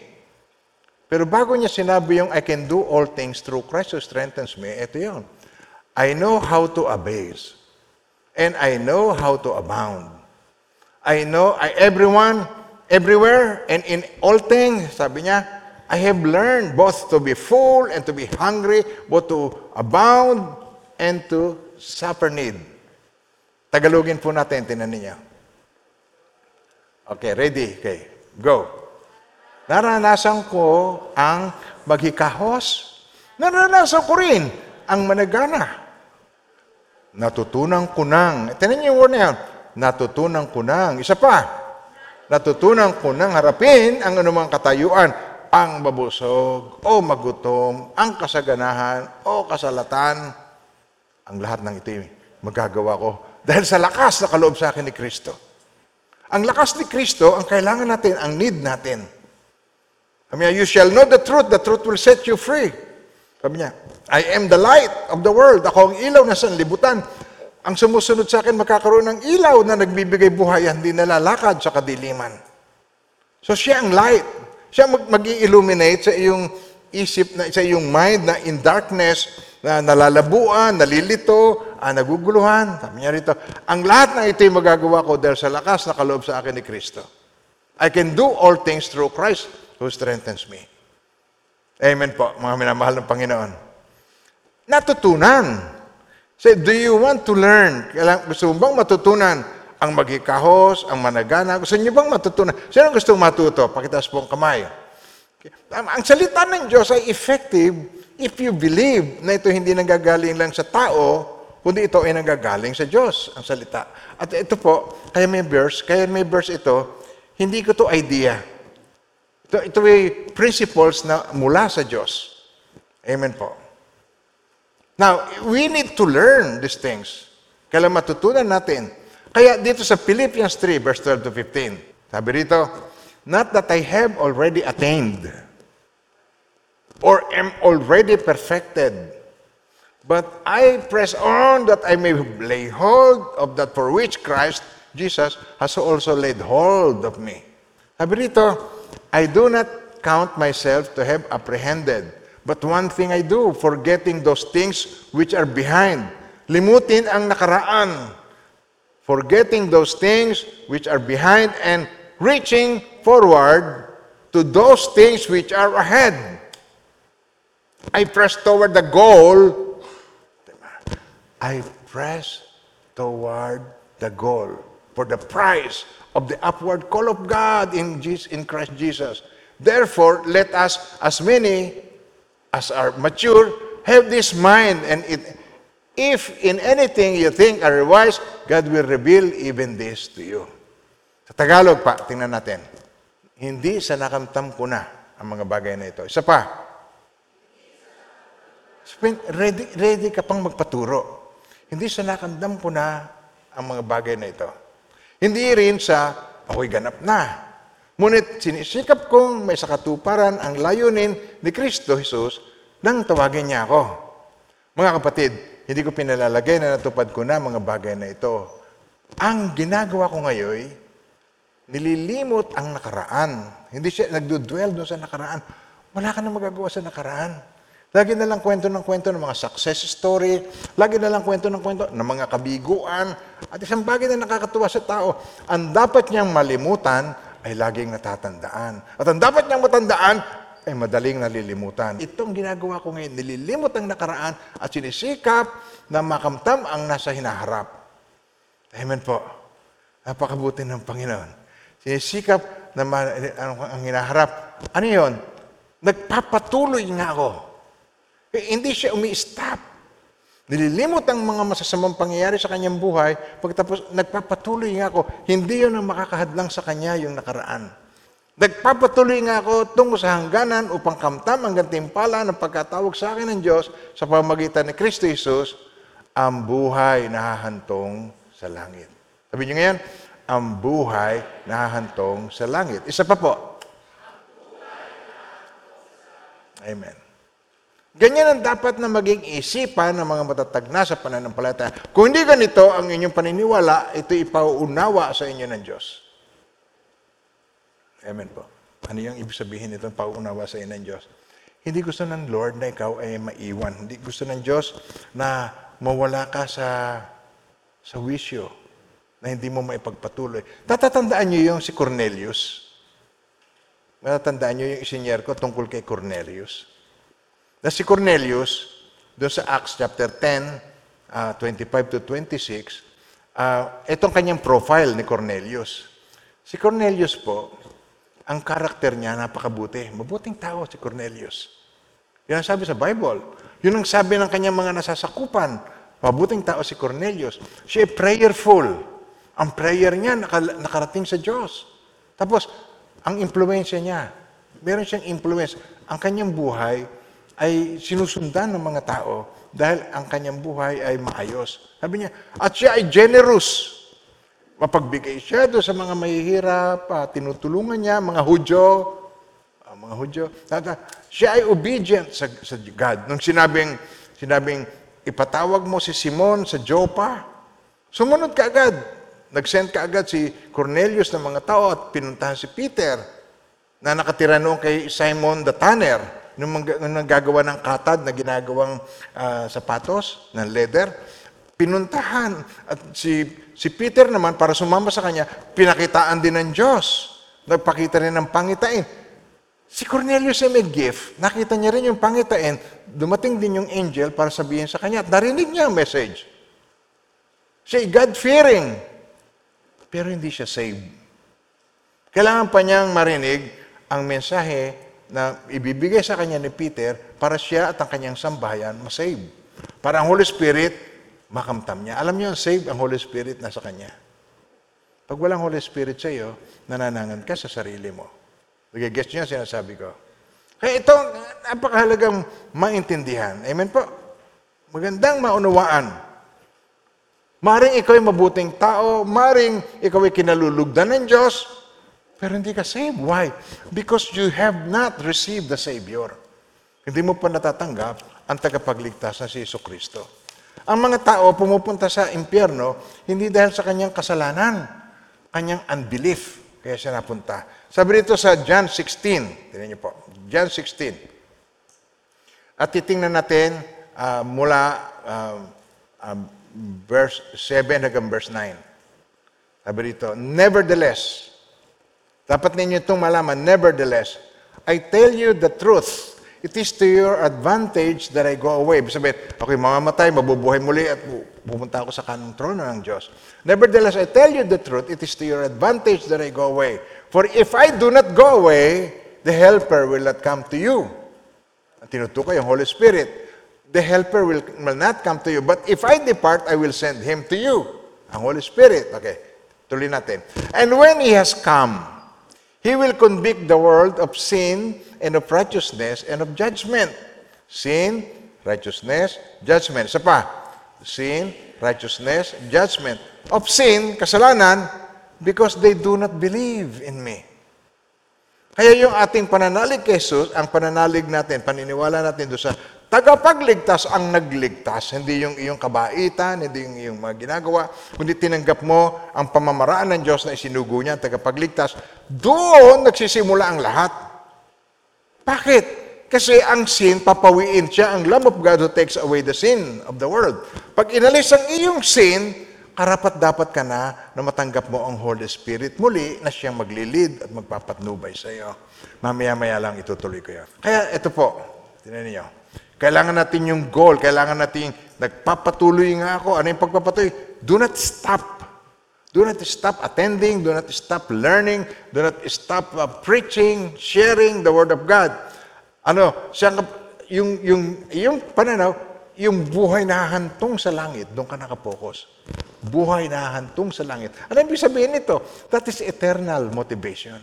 Pero bago niya sinabi yung, I can do all things through Christ who strengthens me, ito yun. I know how to abase, and I know how to abound. I know I, everyone, everywhere, and in all things, sabi niya, I have learned both to be full and to be hungry, both to abound and to suffer need. Tagalogin po natin, tinan niya. Okay, ready? Okay, go. Naranasan ko ang maghikahos. Naranasan ko rin ang managana. Natutunan ko nang, tinan niyo yung word na yan, natutunan ko nang, isa pa, natutunan ko nang harapin ang anumang katayuan, ang babusog, o magutom, ang kasaganahan, o kasalatan, ang lahat ng ito magagawa ko, dahil sa lakas na kaloob sa akin ni Kristo. Ang lakas ni Kristo, ang kailangan natin, ang need natin. I mean, you shall know the truth, the truth will set you free. Sabi niya, I am the light of the world. Ako ang ilaw na sanlibutan. Ang sumusunod sa akin, magkakaroon ng ilaw na nagbibigay buhay, hindi nalalakad sa kadiliman. So siya ang light. Siya mag-i-illuminate sa iyong isip, na, sa iyong mind na in darkness, na nalalabuan, nalilito, ah, naguguluhan. Sabi niya rito, ang lahat ng ito'y magagawa ko dahil sa lakas na kaloob sa akin ni Kristo. I can do all things through Christ who strengthens me. Amen po, mga minamahal ng Panginoon. Natutunan. Say, do you want to learn? Kailang, gusto mo bang matutunan ang maghikahos, ang managana? Gusto niyo bang matutunan? Sino gusto matuto? Pakitaas po ang kamay. Ang salita ng Diyos ay effective if you believe na ito hindi nanggagaling lang sa tao, kundi ito ay nanggagaling sa Diyos, ang salita. At ito po, kaya may verse, kaya may verse ito, hindi ko to idea. Ito, ito ay principles na mula sa Diyos. Amen po. Now, we need to learn these things. Kailan matutunan natin. Kaya dito sa Philippians three, verse twelve to fifteen, sabi rito, not that I have already attained or am already perfected, but I press on that I may lay hold of that for which Christ Jesus has also laid hold of me. Sabi rito, I do not count myself to have apprehended, but one thing I do, forgetting those things which are behind. Limutin ang nakaraan. Forgetting those things which are behind and reaching forward to those things which are ahead. I press toward the goal. I press toward the goal for the prize of the upward call of God in Jesus, in Christ Jesus. Therefore, let us, as many as are mature, have this mind. And it, if in anything you think are wise, God will reveal even this to you. Sa Tagalog pa, tingnan natin. Hindi sa nakamtam ko na ang mga bagay na ito. Isa pa. Ready, ready ka pang magpaturo. Hindi sa nakandam ko na ang mga bagay na ito. Hindi rin sa ako'y ganap na. Ngunit sinisikap kong may sakatuparan ang layunin ni Kristo Jesus nang tawagin niya ako. Mga kapatid, hindi ko pinalalagay na natupad ko na mga bagay na ito. Ang ginagawa ko ngayon, nililimot ang nakaraan. Hindi siya nagdudwell doon sa nakaraan. Wala ka na magagawa sa nakaraan. Lagi na lang kwento ng kwento ng mga success story. Lagi na lang kwento ng kwento ng mga kabiguan. At isang bagay na nakakatuwa sa tao, ang dapat niyang malimutan ay laging natatandaan. At ang dapat niyang matandaan ay madaling nalilimutan. Itong ginagawa ko ngayon, nililimot ang nakaraan at sinisikap na makamtam ang nasa hinaharap. Amen po. Napakabuti ng Panginoon. Sinisikap na ma- ang hinaharap. Ano yun? Nagpapatuloy nga ako. Eh, hindi siya umi-stop. Nililimot ang mga masasamang pangyayari sa kanyang buhay, pagkatapos nagpapatuloy nga ako, hindi yun ang makakahadlang sa kanya yung nakaraan. Nagpapatuloy nga ako tungo sa hangganan upang kamtam ang gantimpala ng pagkatawag sa akin ng Diyos sa pamagitan ni Kristo Jesus, ang buhay na hahantong sa langit. Sabi niyo ngayon, ang buhay na hahantong sa langit. Isa pa po. Amen. Ganyan ang dapat na maging isipan ng mga matatag na sa pananampalataya. Kung hindi ganito ang inyong paniniwala, ito ipauunawa sa inyo ng Diyos. Amen po. Ano yung ibig sabihin itong pauunawa sa inyo ng Diyos? Hindi gusto ng Lord na ikaw ay maiwan. Hindi gusto ng Diyos na mawala ka sa sa wisyo na hindi mo maipagpatuloy. Tatatandaan niyo yung si Cornelius. Matatandaan niyo yung isinyer ko tungkol kay Cornelius. Na si Cornelius, doon sa Acts chapter ten, uh, twenty-five to twenty-six, uh, itong kanyang profile ni Cornelius. Si Cornelius po, ang karakter niya napakabuti. Mabuting tao si Cornelius. Yun ang sabi sa Bible. Yun ang sabi ng kanyang mga nasasakupan. Mabuting tao si Cornelius. Siya ay prayerful. Ang prayer niya nakarating sa Diyos. Tapos, ang impluensya niya. Meron siyang influence. Ang kanyang buhay ay sinusundan ng mga tao dahil ang kanyang buhay ay maayos. Sabi niya, at siya ay generous. Mapagbigay siya doon sa mga mahihirap, ah, tinutulungan niya, mga Hudyo, ah, mga Hudyo. Siya ay obedient sa, sa God. Nung sinabing, sinabing, ipatawag mo si Simon sa Joppa, sumunod ka agad. Nag-send ka agad si Cornelius ng mga tao at pinuntahan si Peter na nakatira noon kay Simon the Tanner. Nung naggagawa ng katad na ginagawang uh, sapatos, ng leather, pinuntahan. At si, si Peter naman, para sumama sa kanya, pinakitaan din ng Diyos. Nagpakita rin ng pangitain. Si Cornelius ay may gift. Nakita niya rin yung pangitain. Dumating din yung angel para sabihin sa kanya. At narinig niya ang message. Siya God-fearing. Pero hindi siya saved. Kailangan pa niyang marinig ang mensahe na ibibigay sa kanya ni Peter para siya at ang kanyang sambahayan masave. Para ang Holy Spirit, makamtam niya. Alam niyo, save ang Holy Spirit nasa kanya. Pag walang Holy Spirit sa iyo, nananangan ka sa sarili mo. Nag-guess niyo ang sinasabi ko. Kaya ito, napakahalagang maintindihan. Amen po? Magandang maunawaan. Maring ikaw ay mabuting tao, maring ikaw ay kinalulugdan ng Diyos, pero hindi ka saved. Why? Because you have not received the Savior. Hindi mo pa natatanggap ang tagapagligtas na si Kristo. Ang mga tao pumupunta sa impyerno, hindi dahil sa kanyang kasalanan, kanyang unbelief. Kaya siya napunta. Sabi dito sa John sixteen. Tingnan niyo po. John sixteen. At titingnan natin uh, mula... Uh, uh, verse seven hanggang verse nine. Sabi dito, nevertheless, dapat ninyo itong malaman, nevertheless, I tell you the truth. It is to your advantage that I go away. Ibig sabihin, ako'y mamamatay, mabubuhay muli at pupunta ako sa kanong trono ng Diyos. Nevertheless, I tell you the truth. It is to your advantage that I go away. For if I do not go away, the Helper will not come to you. At tinutukoy yung Holy Spirit. The Helper will, will not come to you. But if I depart, I will send Him to you. Ang Holy Spirit. Okay, tuloy natin. And when He has come, He will convict the world of sin and of righteousness and of judgment. Sin, righteousness, judgment. Isa pa. Sin, righteousness, judgment. Of sin, kasalanan, because they do not believe in me. Kaya yung ating pananalig kay Jesus, ang pananalig natin, paniniwala natin doon sa tagapagligtas ang nagligtas, hindi yung iyong kabaitan, hindi yung iyong mga ginagawa, kundi tinanggap mo ang pamamaraan ng Diyos na isinugo niya, ang tagapagligtas. Doon nagsisimula ang lahat. Bakit? Kasi ang sin, papawiin siya. Ang Lamb of God who takes away the sin of the world. Pag inalis ang iyong sin, karapat-dapat ka na na matanggap mo ang Holy Spirit muli na siyang maglilid at magpapatnubay sa iyo. Mamaya-maya lang itutuloy ko yan. Kaya ito po, tinan niyo. Kailangan natin yung goal. Kailangan natin, nagpapatuloy nga ako. Ano yung pagpapatuloy? Do not stop. Do not stop attending. Do not stop learning. Do not stop uh, preaching, sharing the Word of God. Ano, siyang, yung, yung, yung pananaw, yung buhay na hantong sa langit, doon ka nakapokus. Buhay na hantong sa langit. Ano yung sabihin nito? That is eternal motivation.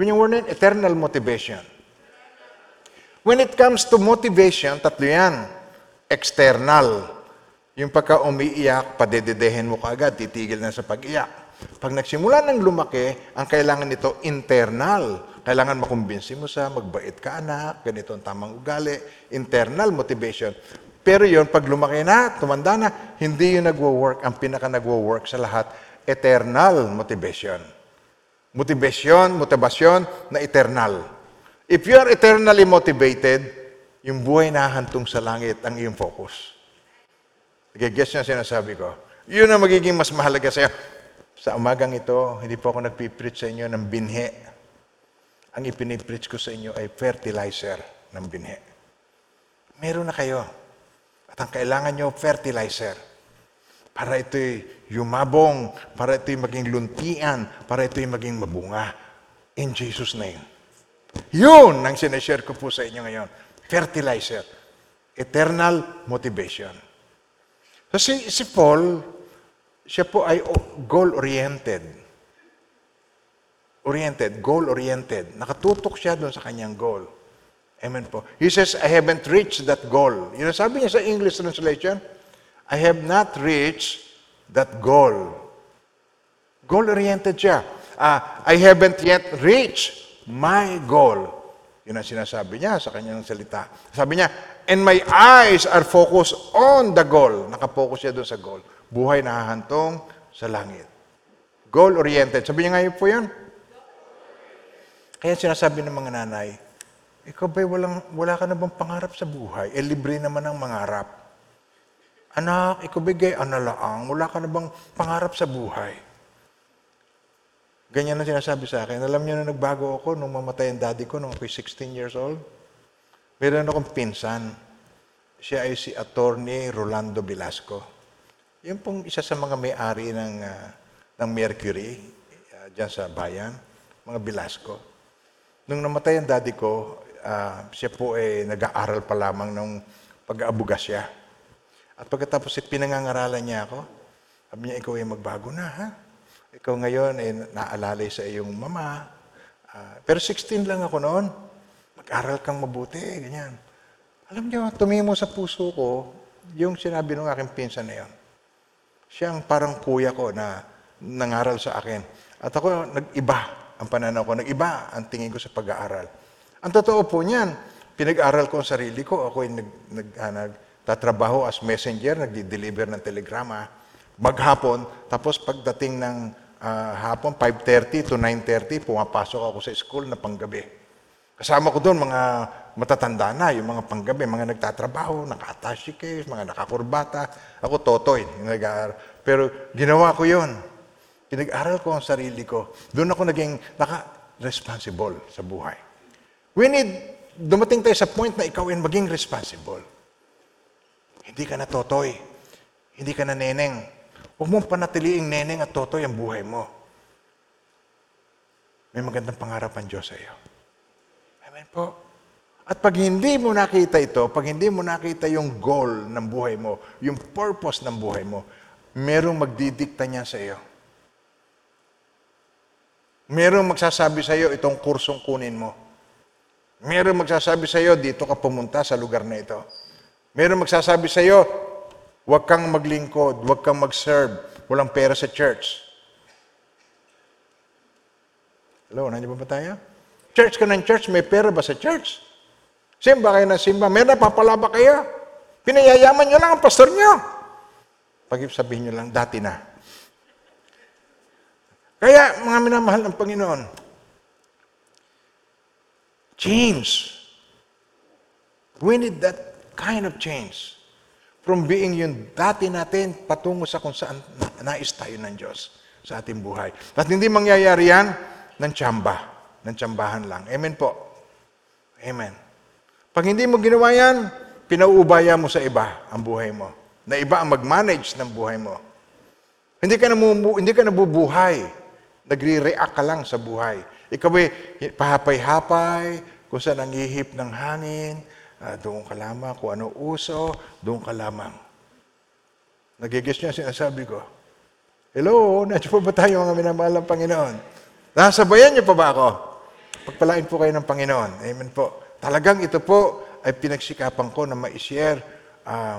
Yung word na eternal motivation. When it comes to motivation, tatlo yan. External. Yung pagka umiiyak, padededehen mo kaagad, titigil na sa pag-iyak. Pag nagsimula ng lumaki, ang kailangan nito internal. Kailangan makumbinsi mo sa magbait ka anak, ganito ang tamang ugali. Internal motivation. Pero yun, pag lumaki na, tumanda na, hindi yun nagwo-work. Ang pinaka nagwo-work sa lahat, eternal motivation. Motivation, motivasyon na eternal. If you are eternally motivated, yung buhay na hantong sa langit ang iyong focus. Nag-guess niyo ang sinasabi ko. Yun ang magiging mas mahalaga sa'yo. Sa umagang ito, hindi po ako nagpipreach sa inyo ng binhe. Ang ipinipreach ko sa inyo ay fertilizer ng binhe. Meron na kayo. At ang kailangan nyo, fertilizer. Para ito'y yumabong, para ito'y maging luntian, para ito'y maging mabunga. In Jesus' name. Yun ang sinashare ko po sa inyo ngayon. Fertilizer. Eternal motivation. So si, si Paul, siya po ay goal-oriented. Oriented, goal-oriented. Nakatutok siya doon sa kanyang goal. Amen po. He says, I haven't reached that goal. Yun ang sabi niya sa English translation, I have not reached that goal. Goal-oriented siya. Ah, I haven't yet reached my goal. Yun ang sinasabi niya sa kanyang salita. Sabi niya, and my eyes are focused on the goal. Nakapokus siya doon sa goal. Buhay na hahantong sa langit. Goal-oriented. Sabi niya ngayon po yan. Kaya sinasabi ng mga nanay, ikaw ba'y walang, wala ka na bang pangarap sa buhay? Eh, libre naman ang mangarap. Anak, ikaw ba'y gay analaang? Wala ka na bang pangarap sa buhay? Ganyan ang sinasabi sa akin. Alam niyo na nagbago ako nung mamatay ang daddy ko nung ako'y sixteen years old. Meron akong pinsan. Siya ay si Attorney Rolando Velasco. Yun pong isa sa mga may-ari ng, uh, ng Mercury uh, dyan sa bayan, mga Velasco. Nung namatay ang daddy ko, uh, siya po ay eh, nag-aaral pa lamang nung pag-aabuga siya. At pagkatapos eh, pinangangaralan niya ako, sabi niya, ikaw ay eh, magbago na, ha? Ikaw ngayon ay eh, naalalay sa iyong mama. Uh, pero sixteen lang ako noon. Mag-aral kang mabuti, ganyan. Alam niyo, tumimo sa puso ko yung sinabi ng aking pinsan na yun. Siya ang parang kuya ko na nangaral sa akin. At ako, nag-iba ang pananaw ko, nag-iba ang tingin ko sa pag-aaral. Ang totoo po niyan, pinag-aral ko ang sarili ko. Ako ay nag, nag, ah, nagtatrabaho as messenger, nag-deliver ng telegrama maghapon. Tapos pagdating ng ah, hapon, five thirty to nine thirty, pumapasok ako sa school na panggabi. Kasama ko doon mga matatanda na, yung mga panggabi, mga nagtatrabaho, naka-attache case, mga nakakurbata. Ako totoy, nag-aaral. Pero ginawa ko yun. Pinag-aral ko ang sarili ko. Doon ako naging naka-responsible sa buhay. We need, dumating tayo sa point na ikaw ay maging responsible. Hindi ka na totoy. Hindi ka na neneng. Huwag mong panatiliing neneng at totoy ang buhay mo. May magandang pangarap ang Diyos sa iyo. Amen po. At pag hindi mo nakita ito, pag hindi mo nakita yung goal ng buhay mo, yung purpose ng buhay mo, merong magdidikta niya sa iyo. Merong magsasabi sa iyo, itong kursong kunin mo. Merong magsasabi sa iyo, dito ka pumunta sa lugar na ito. Merong magsasabi sa iyo, huwag kang maglingkod, huwag kang mag-serve, walang pera sa church. Hello, nandiyan ba tayo? Church ka ng church, may pera ba sa church? Simba kayo ng simba, may napapala ba kayo? Pinayayaman nyo lang ang pastor nyo. Pag-sabihin nyo lang, dati na. Kaya, mga minamahal ng Panginoon, change. We need that kind of change. From being yung dati natin, patungo sa kung saan nais tayo ng Diyos sa ating buhay. At hindi mangyayari yan ng tsamba, ng tsambahan lang. Amen po. Amen. Pag hindi mo ginawa yan, pinauubaya mo sa iba ang buhay mo. Na iba ang mag-manage ng buhay mo. Hindi ka, namubu- hindi ka nabubuhay. Nagre-react ka lang sa buhay. Ikaw ay pahapay-hapay, kung saan ang hihip ng hangin, ah, doon ka lamang, kung ano uso, doon ka lamang. Nagigis niya sinasabi ko, hello, nandiyo pa ba tayo mga minamahal ng Panginoon? Nasabayan niyo pa ba ako? Pagpalain po kayo ng Panginoon. Amen po. Talagang ito po ay pinagsikapan ko na ma-share uh,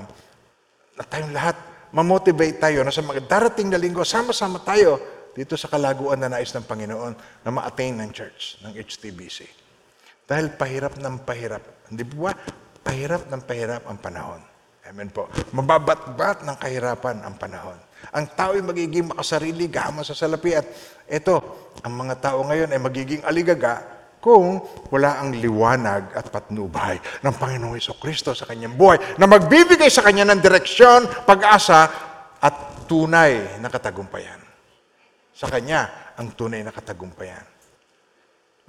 na tayong lahat, mamotivate tayo na sa mga darating na linggo, sama-sama tayo dito sa kalaguan na nais ng Panginoon na ma-attain ng church, ng H T B C. Dahil pahirap ng pahirap. Hindi ba? Pahirap ng pahirap ang panahon. Amen po. Mababat-bat ng kahirapan ang panahon. Ang tao ay magiging makasarili, gama sa salapi. At ito, ang mga tao ngayon ay magiging aligaga kung wala ang liwanag at patnubay ng Panginoong Kristo sa kanyang buhay na magbibigay sa kanya ng direksyon, pag-asa at tunay na katagumpayan. Sa kanya ang tunay na katagumpayan.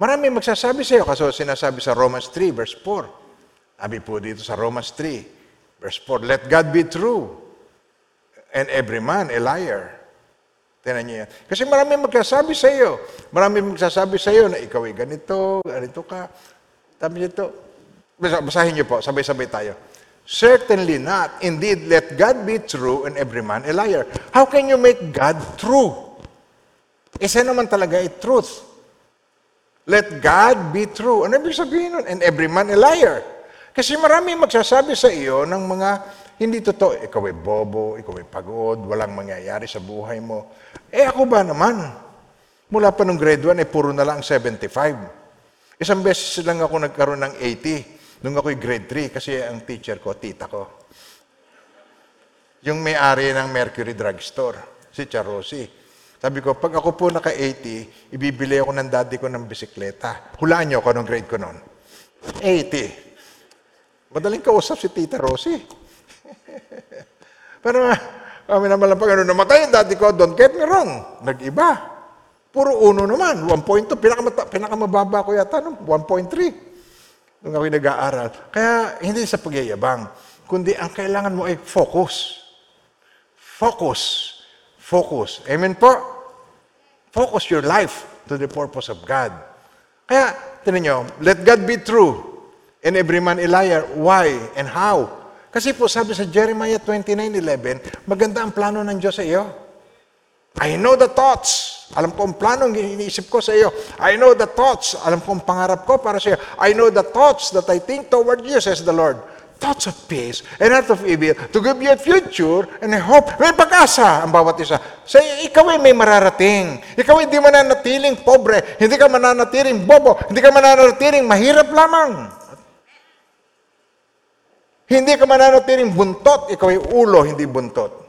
Marami magsasabi sa iyo, kaso sinasabi sa Romans three, verse four. Sabi po dito sa Romans three, verse four, let God be true, and every man a liar. Tingnan niyo yan. Kasi marami magsasabi sa iyo. Marami magsasabi sa iyo na ikaw ay ganito, ganito ka. Sabi dito, basahin niyo po, sabay-sabay tayo. Certainly not. Indeed, let God be true, and every man a liar. How can you make God true? Isa naman talaga ay truth. Let God be true. Ano ibig sabihin nun? And every man a liar. Kasi marami magsasabi sa iyo ng mga hindi totoo. Ikaw ay bobo, ikaw ay pagod, walang mangyayari sa buhay mo. Eh ako ba naman? Mula pa nung grade one, eh puro na lang seventy-five. Isang beses lang ako nagkaroon ng eighty nung ako'y grade three kasi ang teacher ko, tita ko. Yung may-ari ng Mercury drugstore, si Charo Rossi. Sabi ko, pag ako po naka-eighty, ibibili ako ng daddy ko ng bisikleta. Hulaan niyo ako nung grade ko noon. eighty. Madaling kausap si Tita Rosie. Pero kami naman lang pag ano, namatay yung daddy ko, don't get me wrong. Nag-iba. Puro uno naman. one point two. Pinakamata- pinakamababa ko yata nung one point three. Nung ako'y nag-aaral. Kaya hindi sa pagyayabang, kundi ang kailangan mo ay focus. Focus. Focus. Amen po. Focus your life to the purpose of God. Kaya, Tignan nyo, let God be true and every man a liar. Why and how? Kasi po sabi sa Jeremiah twenty-nine eleven, maganda ang plano ng Diyos sa iyo. I know the thoughts. Alam ko ang planong iniisip ko sa iyo. I know the thoughts. Alam ko ang pangarap ko para sa iyo. I know the thoughts that I think toward you, says the Lord. Thoughts of peace and not of evil, to give you a future and a hope. May pag-asa ang bawat isa. Sa ikaw ay may mararating. Ikaw ay hindi mananatiling pobre. Hindi ka mananatiling bobo. Hindi ka mananatiling mahirap lamang. Hindi ka mananatiling buntot, ikaw ay ulo, hindi buntot.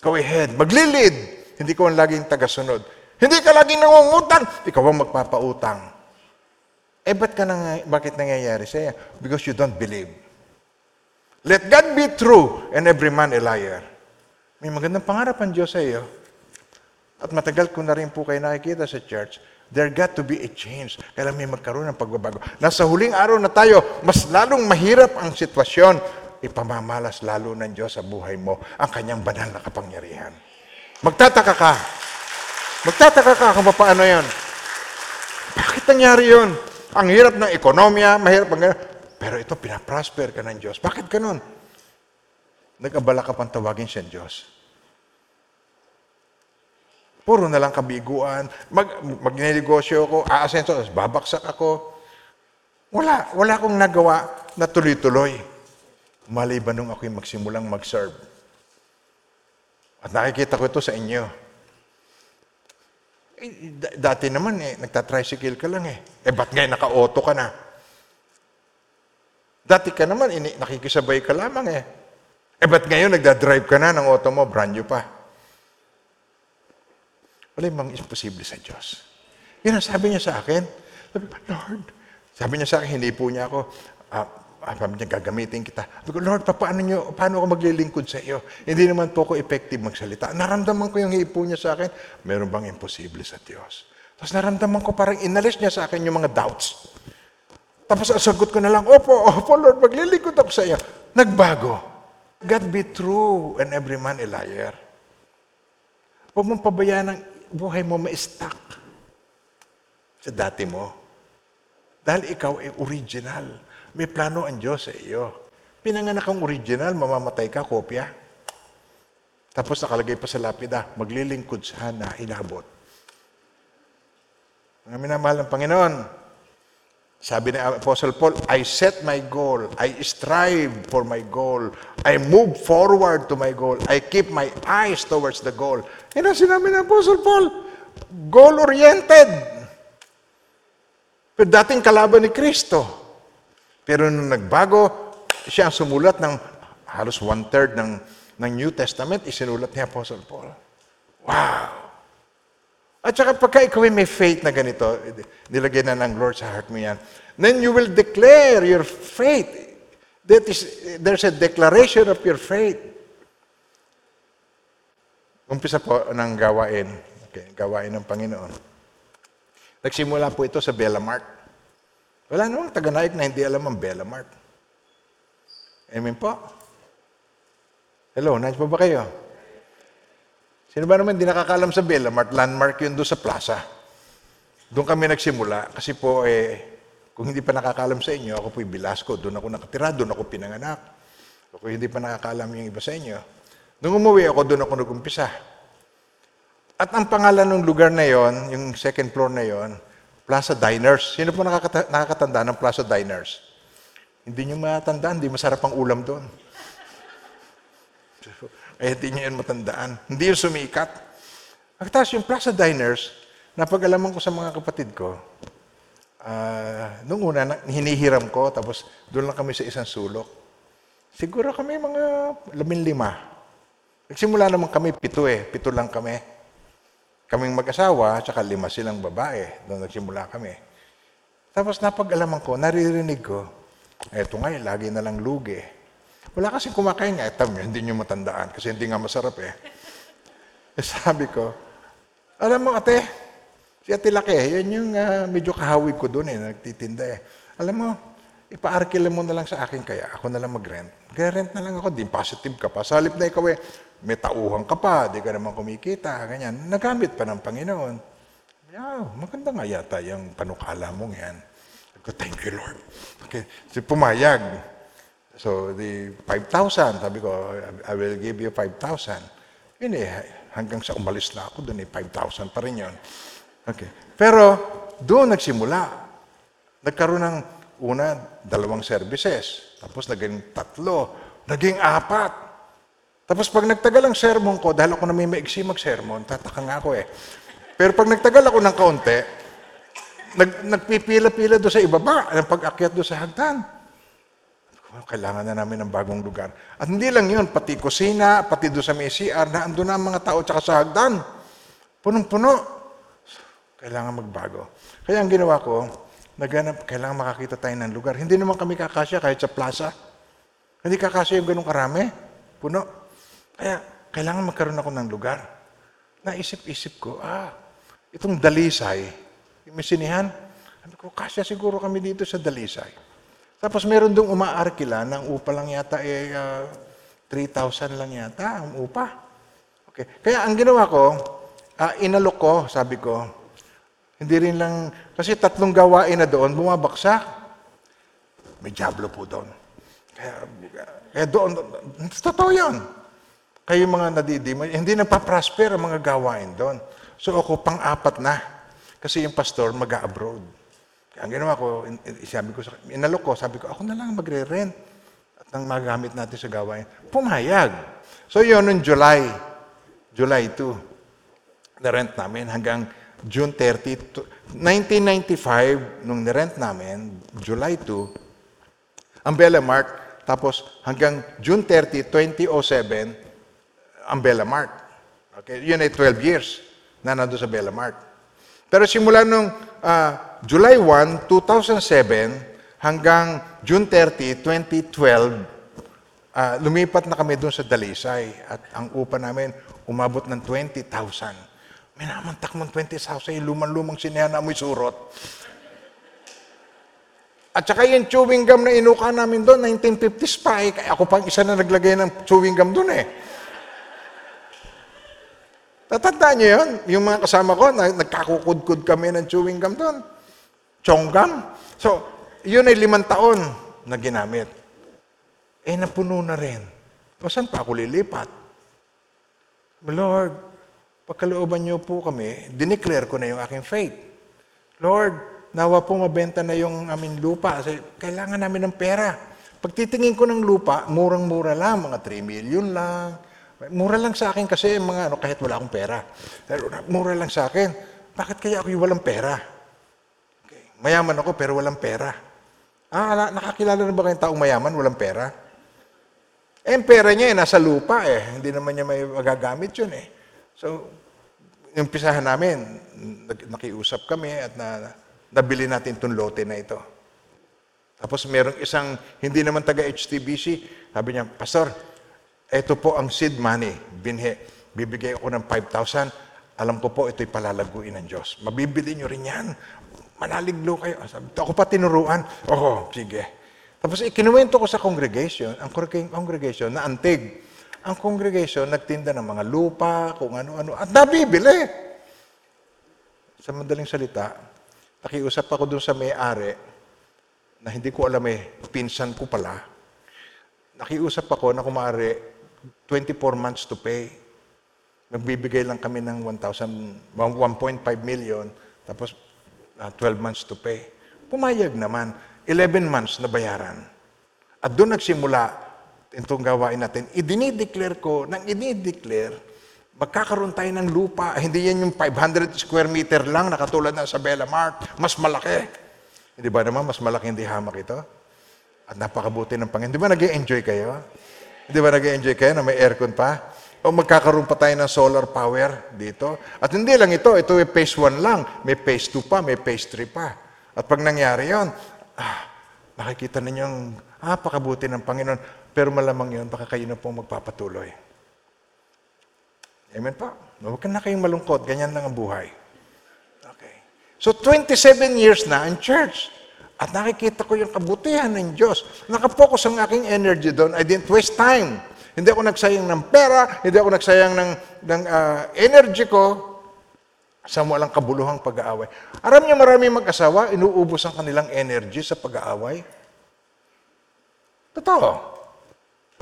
Ikaw ay head, maglilid, hindi ka man laging tagasunod. Hindi ka laging nangungutang, ikaw ang magpapautang. Eh, ba't ka nang, bakit nangyayari sa'yo? Because you don't believe. Let God be true and every man a liar. May magandang pangarap ang Diyos sa iyo. At matagal ko na rin po kayo nakikita sa church. There got to be a change. Kailan may magkaroon ng pagbabago. Nasa huling araw na tayo, mas lalong mahirap ang sitwasyon. Ipamamalas lalo ng Diyos sa buhay mo ang kanyang banal na kapangyarihan. Magtataka ka. Magtataka ka kung paano yun. Bakit nangyari yun? Ang hirap ng ekonomiya, mahirap ang gano'n. Pero ito, pinaprosper ka ng Diyos. Bakit ganun? Nag-abala ka pang tawagin siya ng Diyos. Puro na lang kabiguan, mag, magnegosyo ko, aasenso, babaksak ako. Wala, wala akong nagawa na tuloy-tuloy. Maliban nung ako'y magsimulang mag-serve. At nakikita ko ito sa inyo. Eh, dati naman eh, nagtatricycle ka lang eh. Eh, ba't ngayon naka-auto ka na? Dati ka naman, eh, nakikisabay ka lamang eh. Eh, ba't ngayon nagdadrive ka na ng auto mo, brand new pa? Wala yung mga imposible sa Diyos. Yun ang sabi niya sa akin. Sabi ko, Lord. Sabi niya sa akin, hindi po niya ako. Ah, ah, sabi niya, gagamitin kita. Sabi ko, Lord, paano, niyo, paano ako maglilingkod sa iyo? Hindi naman po ako effective magsalita. Naramdaman ko yung hipo niya sa akin. Meron bang imposible sa Diyos? Tapos naramdaman ko parang inalis niya sa akin yung mga doubts. Tapos asagot ko na lang, Opo, opo, Lord, maglilingkod ako sa iyo. Nagbago. God be true and every man a liar. Huwag mong pabayaan ng buhay mo ma-stuck sa dati mo. Dahil ikaw ay original. May plano ang Diyos sa iyo. Pinanganak kang original, mamamatay ka, kopya. Tapos nakalagay pa sa lapida, maglilingkod sana, inabot. Mga minamahal ng Panginoon, sabi ni Apostle Paul, I set my goal. I strive for my goal. I move forward to my goal. I keep my eyes towards the goal. Yan ang sinabi ni Apostle Paul. Goal-oriented. Pero dating kalaban ni Kristo. Pero nung nagbago, siya ang sumulat ng halos one-third ng, ng New Testament, isinulat ni Apostle Paul. Wow! At saka pagka ikaw ay may faith na ganito, nilagay na ng Lord sa heart mo yan, then you will declare your faith. That is, there's a declaration of your faith. Umpisa po ng gawain. Okay, gawain ng Panginoon. Nagsimula po ito sa Bellamart. Wala namang taga-naik na hindi alam ang Bellamart. Amen po. Hello, nandiyan po ba kayo? Sino ba naman hindi nakakaalam sa Bellamart? Landmark yun doon sa Plaza. Doon kami nagsimula. Kasi po, eh, kung hindi pa nakakaalam sa inyo, ako po'y Velasco. Doon ako nakatira, doon ako pinanganak. Kung hindi pa nakakaalam yung iba sa inyo, doon umuwi ako, doon ako nagumpisa. At ang pangalan ng lugar na yon, yung second floor na yon, Plaza Diners. Sino po nakakata- nakakatanda ng Plaza Diners? Hindi nyo matandaan, hindi masarap ang ulam doon. Eh, hindi nyo yun matandaan. Hindi yun sumikat. Pagkatapos yung Plaza Diners, napag-alaman ko sa mga kapatid ko, uh, nung una, hinihiram ko, tapos doon lang kami sa isang sulok. Siguro kami mga labing lima. Nagsimula naman kami, pito eh. Pito lang kami. Kaming mag-asawa, tsaka lima silang babae. Doon nagsimula kami. Tapos napag-alaman ko, naririnig ko, eto nga, lagi na lang lugi. Wala kasing kumakain nga. Etam nyo, hindi nyo matandaan kasi hindi nga masarap eh. E sabi ko, alam mo ate, si Ate Laki, yun yung uh, medyo kahawig ko doon eh, nagtitinda eh. Alam mo, ipa-arkilan mo na lang sa akin kaya, ako na lang mag-rent. Kaya rent na lang ako, di positive ka pa. Sa halip na ikaw eh, may tauhan ka pa, di ka naman kumikita, ganyan. Nagamit pa ng Panginoon. Yeah, maganda nga yata yung panukala mong yan. Thank you, Lord. Okay. So, pumayag. So, the five thousand, sabi ko, I will give you five thousand. Yun eh, hanggang sa umalis na ako, doon eh, five thousand pa rin yun. Okay. Pero, doon nagsimula. Nagkaroon ng una, dalawang services. Tapos, naging tatlo. Naging apat. Tapos, pag nagtagal ang sermon ko, dahil ako na may maiksi mag-sermon, tataka nga ako eh. Pero pag nagtagal ako ng kaunti, Nag, nagpipila-pila doon sa ibaba, ang pag-akyat doon sa hagdan. Kailangan na namin ng bagong lugar. At hindi lang yun, pati kusina, pati doon sa may C R, na andun na ang mga tao tsaka sa hagdan. Punong-puno. Kailangan magbago. Kaya ang ginawa ko, naghanap, kailangan makakita tayo ng lugar. Hindi naman kami kakasya kahit sa plaza. Hindi kakasya yung ganun karami. Puno. Kaya kailangan magkaroon ako ng lugar. Naisip-isip ko, ah, itong Dalisay, may sinihan. Sabi ko, kasya siguro kami dito sa Dalisay. Tapos meron doon umaarkila ng upa lang yata, eh, uh, three thousand lang yata ang upa. Okay. Kaya ang ginawa ko, uh, inalok ko, sabi ko, hindi rin lang, kasi tatlong gawain na doon, bumabaksak. May diablo po doon. Kaya, kaya doon, totoo yun. Kaya yung mga nadidima, hindi nagpa-prosper ang mga gawain doon. So ako, pang-apat na. Kasi yung pastor mag-a-abroad. Kaya ang ginawa ko, in, in, sabi ko, inalok ko, sabi ko, ako na lang magre-rent at nang magamit natin sa gawain. Pumayag. So yun, noong July, July second, na-rent namin hanggang June thirtieth, nineteen ninety-five, nung na-rent namin, July second, ang Bellamart, tapos hanggang June thirtieth, twenty oh seven, ang Bellamart. Okay, yun ay twelve years na nandun sa Bellamart. Pero simula nung uh, July first, two thousand seven, hanggang June thirtieth, twenty twelve, uh, lumipat na kami doon sa Dalisay at ang upa namin umabot ng twenty thousand. May namantak mong twenty thousand, lumang-lumang sinehan na amoy surot. At saka yung chewing gum na inuka namin doon, nineteen fifties pa eh. Kaya ako pang isa na naglagay ng chewing gum doon eh. Tatandaan niyo yun? Yung mga kasama ko, nagkakukudkud kami ng chewing gum doon. Chong gum. So, yun ay limang taon na ginamit. Eh, napuno na rin. O, saan pa ako lilipat? Lord, pagkalooban niyo po kami, dineclare ko na yung aking faith. Lord, nawa po mabenta na yung aming lupa. Kasi kailangan namin ng pera. Pagtitingin ko ng lupa, murang-mura lang, mga three million lang. Mura lang sa akin kasi mga ano, kahit wala akong pera. Mura lang sa akin. Bakit kaya ako yung walang pera? Okay. Mayaman ako pero walang pera. Ah, nakakilala na ba kayong taong mayaman, walang pera? Eh, yung pera niya eh, nasa lupa eh. Hindi naman niya may magagamit yun eh. So, yung pisahan namin, nakiusap kami at na, nabili natin itong lote na ito. Tapos merong isang, hindi naman taga-H T B C, sabi niya, Pastor, ito po ang seed money, binhe. Bibigay ako ng five thousand. Alam ko po, ito'y palalaguin ng Diyos. Mabibili nyo rin yan. Manaliglo kayo. Sabi, ako pa tinuruan. Oo, sige. Tapos ikinuwento ko sa congregation, ang congregation na antig. Ang congregation nagtinda ng mga lupa, kung ano-ano, at nabibili. Sa madaling salita, nakiusap ako dun sa may-ari na hindi ko alam eh, pinsan ko pala. Nakiusap ako na kumari, twenty-four months to pay. Magbibigay lang kami ng one point five million, tapos uh, twelve months to pay. Pumayag naman, eleven months na bayaran. At doon nagsimula itong gawain natin. Idinideclare ko, nang idinideclare, magkakaroon tayo ng lupa. Hindi yan yung five hundred square meter lang, nakatulad na sa Bellamart. Mas malaki. Hindi ba naman, mas malaki hindi hamak ito? At napakabuti ng Panginoon. Di ba nag-i-enjoy kayo? Di ba nag-enjoy kayo na may aircon pa? O magkakaroon pa tayo ng solar power dito? At hindi lang ito. Ito ay phase one lang. May phase two pa. May phase three pa. At pag nangyari yun, ah, nakikita ninyong, ah, pakabuti ng Panginoon. Pero malamang yun, baka kayo na pong magpapatuloy. Amen pa. Huwag ka na kayong malungkot. Ganyan lang ang buhay. Okay. So, twenty-seven years na ang church. At nakikita ko yung kabutihan ng Diyos. Nakapokus ang aking energy doon. I didn't waste time. Hindi ako nagsayang ng pera. Hindi ako nagsayang ng, ng uh, energy ko. Isang walang kabuluhang pag-aaway. Aram niyo maraming mag-asawa, inuubos ang kanilang energy sa pag-aaway. Totoo.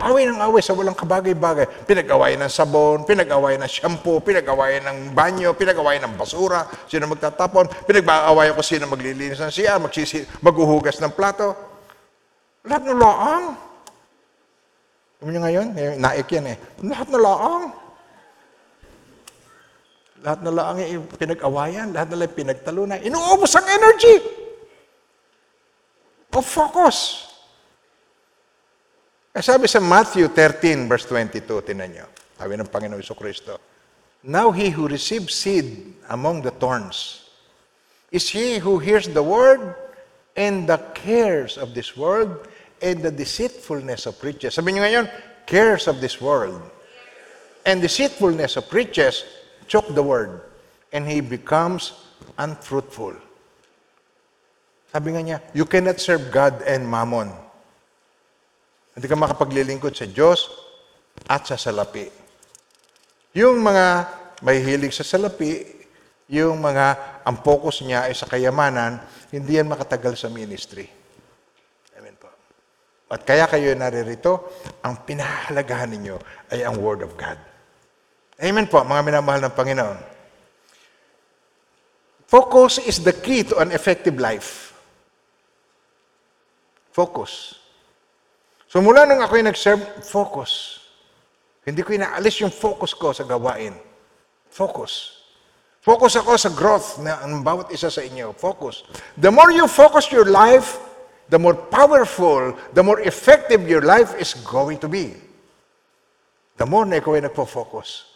Away ng away sa walang kabagay-bagay. Pinag-awayan ng sabon, pinag-awayan ng shampoo, pinag-awayan ng banyo, pinag-awayan ng basura, sino magtatapon, pinag-awayan ko sino maglilinis ng siya, maghuhugas ng plato. Lahat na laang. Alam niyo ngayon? Naik yan eh. Lahat na laang. Lahat na laang pinag-awayan, lahat na laang pinagtalunan. Inuubos ang energy. O focus. Sabi sa Matthew thirteen, verse twenty-two, tinan nyo, sabi ng Panginoon Kristo, "Now he who receives seed among the thorns is he who hears the word and the cares of this world and the deceitfulness of riches." Sabi nyo ngayon, cares of this world and deceitfulness of riches choke the word and he becomes unfruitful. Sabi nga niya, you cannot serve God and mammon. Hindi ka makapaglilingkod sa Diyos at sa salapi. Yung mga may hilig sa salapi, yung mga ang focus niya ay sa kayamanan, hindi yan makatagal sa ministry. Amen po. At kaya kayo naririto, ang pinahalagahan ninyo ay ang Word of God. Amen po, mga minamahal ng Panginoon. Focus is the key to an effective life. Focus. So mula nung ako'y nag-serve, focus. Hindi ko inaalis yung focus ko sa gawain. Focus. Focus ako sa growth na ang bawat isa sa inyo. Focus. The more you focus your life, the more powerful, the more effective your life is going to be. The more na ikaw ay nagpo-focus.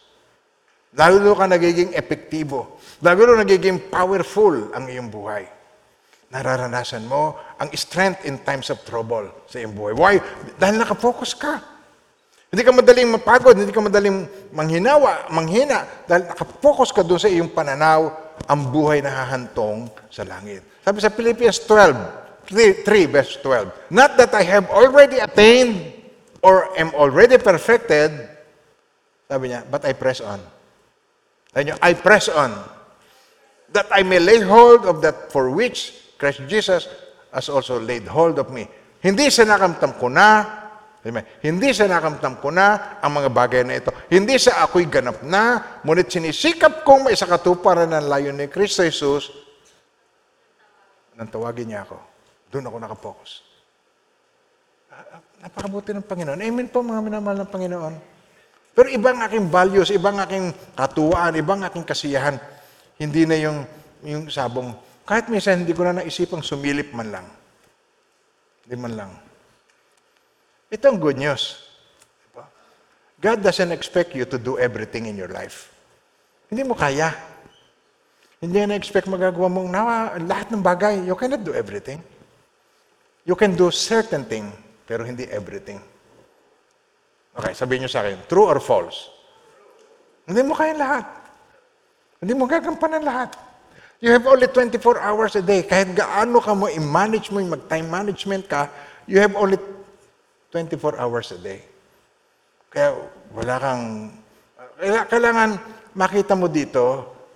Lalo ka nagiging epektibo. Lalo ka nagiging powerful ang iyong buhay. Nararanasan mo ang strength in times of trouble sa iyong buhay. Why? Dahil nakafocus ka. Hindi ka madaling mapagod, hindi ka madaling manghinawa, manghina, dahil nakafocus ka doon sa iyong pananaw, ang buhay na hahantong sa langit. Sabi sa Philippians twelve, three, verse twelve, "Not that I have already attained or am already perfected," sabi niya, "but I press on." Sabi niya, I press on, "that I may lay hold of that for which Christ Jesus has also laid hold of me." Hindi sa nakamtam ko na, hindi sa nakamtam ko na ang mga bagay na ito. Hindi sa ako'y ganap na, ngunit sinisikap kong may isakatuparan ng layon ni Kristo Jesus, nang tawagin niya ako. Doon ako nakapokus. Napakabuti ng Panginoon. Amen po, mga minamahal ng Panginoon. Pero ibang aking values, ibang aking katuwaan, ibang aking kasiyahan. Hindi na yung, yung sabong, kahit minsan hindi ko na naisipang sumilip man lang. Hindi man lang. Ito ang good news. God doesn't expect you to do everything in your life. Hindi mo kaya. Hindi na-expect magagawa mong nawa, lahat ng bagay. You cannot do everything. You can do certain thing, pero hindi everything. Okay, sabihin niyo sa akin, true or false? Hindi mo kaya lahat. Hindi mo gagampanan lahat. You have only twenty-four hours a day. Kahit gaano ka mo i-manage mo, mag-time management ka, you have only twenty-four hours a day. Kaya wala kang... Kailangan makita mo dito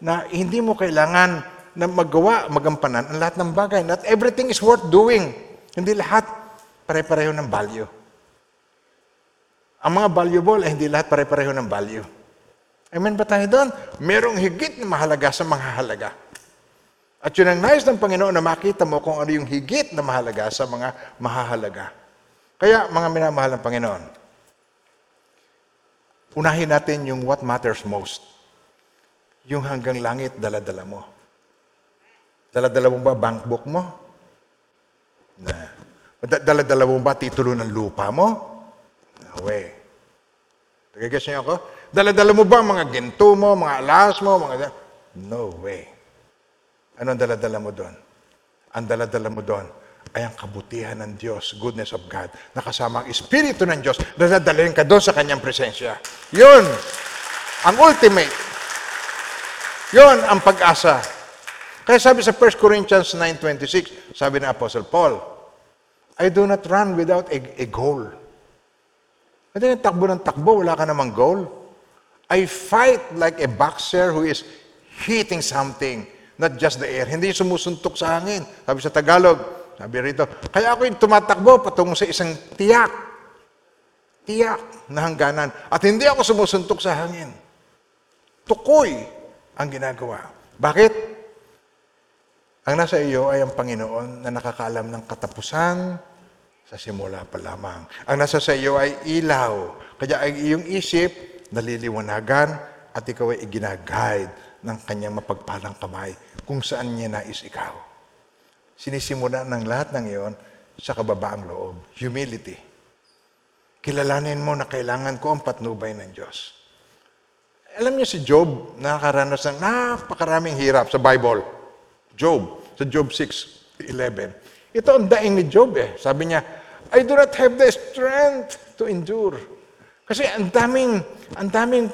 na hindi mo kailangan na magawa, magampanan ang lahat ng bagay. Not everything is worth doing. Hindi lahat pare-pareho ng value. Ang mga valuable, eh, hindi lahat pare-pareho ng value. Amen ba tayo doon? Merong higit na mahalaga sa mahalaga. At yun ang nais ng Panginoon na makita mo kung ano yung higit na mahalaga sa mga mahahalaga. Kaya, mga minamahal ng Panginoon, unahin natin yung what matters most. Yung hanggang langit, dala-dala mo. Dala-dala mo ba bank book mo? Nah. Dala-dala mo ba titulo ng lupa mo? No way. Nag-guess niyo ako? Dala-dala mo ba mga ginto mo, mga alas mo, mga... No way. Ano ang daladala mo doon? Ang daladala mo doon ay ang kabutihan ng Diyos, goodness of God, nakasama ang Espiritu ng Diyos, daladalin ka doon sa Kanyang presensya. Yun, ang ultimate. Yun, ang pag-asa. Kaya sabi sa First Corinthians nine twenty-six, sabi ng Apostle Paul, I do not run without a, a goal. Hindi na takbo ng takbo, wala ka namang goal. I fight like a boxer who is hitting something, not just the air. Hindi sumusuntok sa hangin. Sabi sa Tagalog, sabi rito, kaya ako yung tumatakbo patungo sa isang tiyak. Tiyak na hangganan. At hindi ako sumusuntok sa hangin. Tukoy ang ginagawa. Bakit? Ang nasa iyo ay ang Panginoon na nakakaalam ng katapusan sa simula pa lamang. Ang nasa sa iyo ay ilaw. Kaya ang iyong isip, naliliwanagan at ikaw ay iginaguide ng kanyang mapagpalang kamay kung saan niya nais ikaw. Sinisimula ng lahat ng iyon sa kababaang loob. Humility. Kilalanin mo na kailangan ko ang patnubay ng Diyos. Alam niyo si Job, nakakaranas ng napakaraming hirap sa Bible. Job, sa Job six eleven. Ito ang daing ni Job eh. Sabi niya, I do not have the strength to endure. Kasi ang daming, ang daming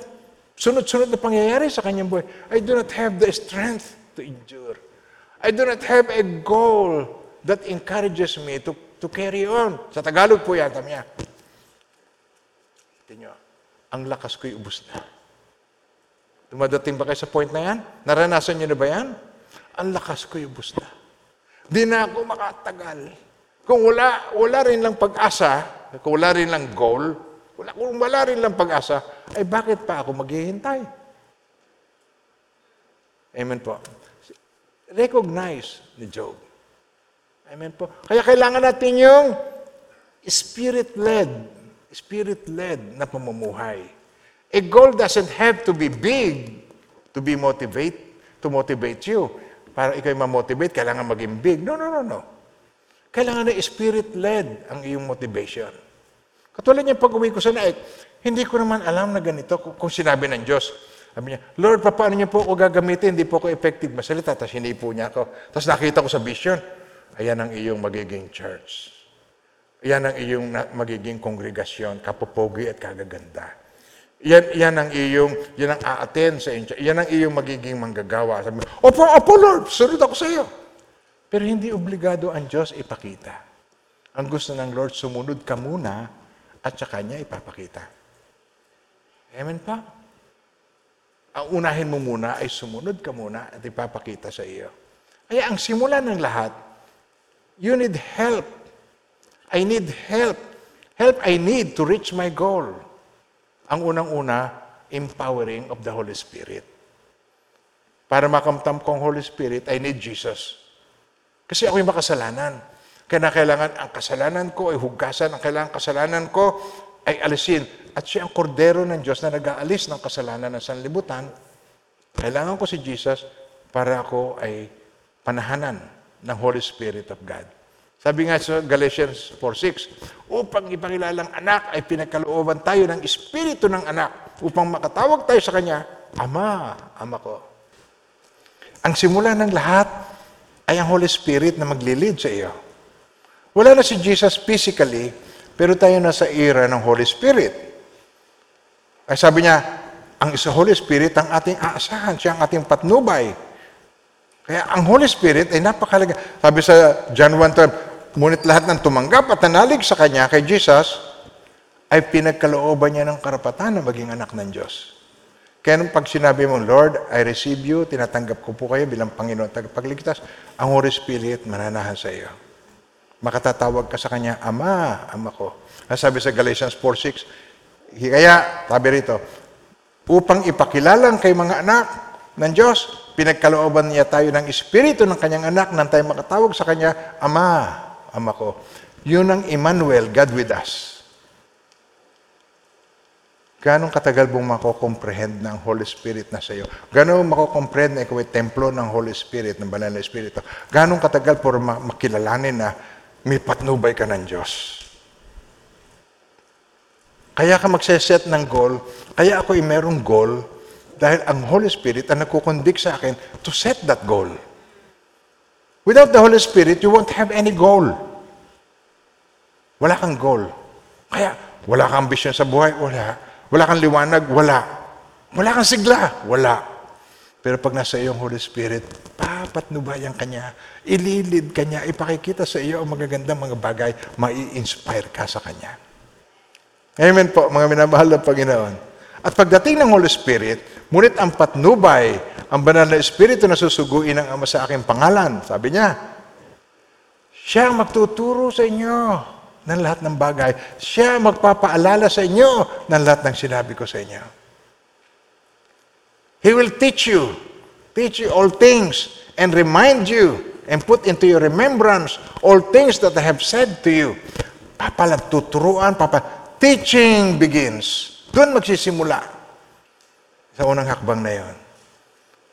sunod-sunod na pangyayari sa kanyang buhay. I do not have the strength to endure. I do not have a goal that encourages me to, to carry on. Sa Tagalog po yata niya. Tinyo, ang lakas ko'y ubos na. Dumadating ba kayo sa point na yan? Naranasan niyo na ba yan? Ang lakas ko'y ubos na. Di na ako makatagal. Kung wala, wala rin lang pag-asa, kung wala rin lang goal, wala, kung wala rin lang pag-asa, ay bakit pa ako maghihintay? Amen po. Recognize ni Job. Amen po. Kaya kailangan natin yung spirit-led, spirit-led na pamumuhay. A goal doesn't have to be big to be motivate, to motivate you. Para ikaw ma-motivate, kailangan maging big. No, no, no, no. Kailangan na spirit-led ang iyong motivation. Katulad niya pag-uwi ko sa naik, hindi ko naman alam na ganito kung sinabi ng Diyos. Sabi niya, Lord, pa, paano niyo po ako gagamitin? Hindi po ako effective masalita. Tapos hindi po niya ako. Tapos nakita ko sa vision, ayan ang iyong magiging church. Ayan ang iyong magiging kongregasyon, kapopogi at kagaganda. Yan, yan ang iyong, yan ang a-attend sa inyo. Yan ang iyong magiging manggagawa. Sabi, opo, opo Lord, sunod ako sa iyo. Pero hindi obligado ang Diyos ipakita. Ang gusto ng Lord, sumunod ka muna at sa Kanya ipapakita. Amen pa? Ang unahin mo muna ay sumunod ka muna at ipapakita sa iyo. Kaya ang simula ng lahat, you need help. I need help. Help I need to reach my goal. Ang unang-una, empowering of the Holy Spirit. Para makamtam ko ang Holy Spirit, I need Jesus. Kasi ako'y makasalanan. Kaya kailangan ang kasalanan ko ay hugasan, ang kailangan kasalanan ko ay alisin. At siya ang kordero ng Diyos na nag-aalis ng kasalanan ng sanlibutan. Kailangan ko si Jesus para ako ay panahanan ng Holy Spirit of God. Sabi nga sa Galatians four six, upang ipangilalang anak ay pinagkalooban tayo ng Espiritu ng anak upang makatawag tayo sa Kanya, Ama, Ama ko. Ang simula ng lahat ay ang Holy Spirit na maglilid sa iyo. Wala na si Jesus physically, pero tayo na sa era ng Holy Spirit. Ay sabi niya, ang isa Holy Spirit ang ating aasahan, siya ang ating patnubay. Kaya ang Holy Spirit ay napakalaga. Sabi sa John one twelve, ngunit lahat ng tumanggap at nanalig sa Kanya, kay Jesus, ay pinagkalooban niya ng karapatan na maging anak ng Diyos. Kaya nung pag sinabi mong, Lord, I receive you, tinatanggap ko po kayo bilang Panginoon tagapagligtas, ang Holy Spirit mananahan sa iyo. Makatatawag ka sa Kanya, Ama, Ama ko. Sabi sa Galatians four six, kaya, sabi rito, upang ipakilalang kay mga anak ng Diyos, pinagkalooban niya tayo ng Espiritu ng Kanyang anak nang tayo makatawag sa Kanya, Ama, Ama ko. Yun ang Emmanuel, God with us. Ganong katagal mong makukomprehend ng Holy Spirit na sa iyo? Ganong makukomprehend na ikaw ay templo ng Holy Spirit, ng banal na Espiritu? Ganong katagal po makilalanin na may patnubay ka ng Diyos? Kaya ka magseset ng goal, kaya ako ay merong goal, dahil ang Holy Spirit ang nagkukundik sa akin to set that goal. Without the Holy Spirit, you won't have any goal. Wala kang goal. Kaya, wala kang ambisyon sa buhay, wala. Wala kang liwanag, wala. Wala kang sigla, wala. Pero pag nasa iyong Holy Spirit, papatnubayan ka niya, ililid ka niya, ipakikita sa iyo ang magagandang mga bagay, mai-inspire ka sa Kanya. Amen po, mga minamahal ng Panginoon. At pagdating ng Holy Spirit, ngunit ang patnubay, ang banal na Espiritu na susuguin ng Ama sa aking pangalan, sabi niya, siya ang magtuturo sa inyo ng lahat ng bagay. Siya ang magpapaalala sa inyo ng lahat ng sinabi ko sa inyo. He will teach you, teach you all things, and remind you, and put into your remembrance all things that I have said to you. Papalag tuturuan, papa, teaching begins. Doon magsisimula sa unang hakbang na yon.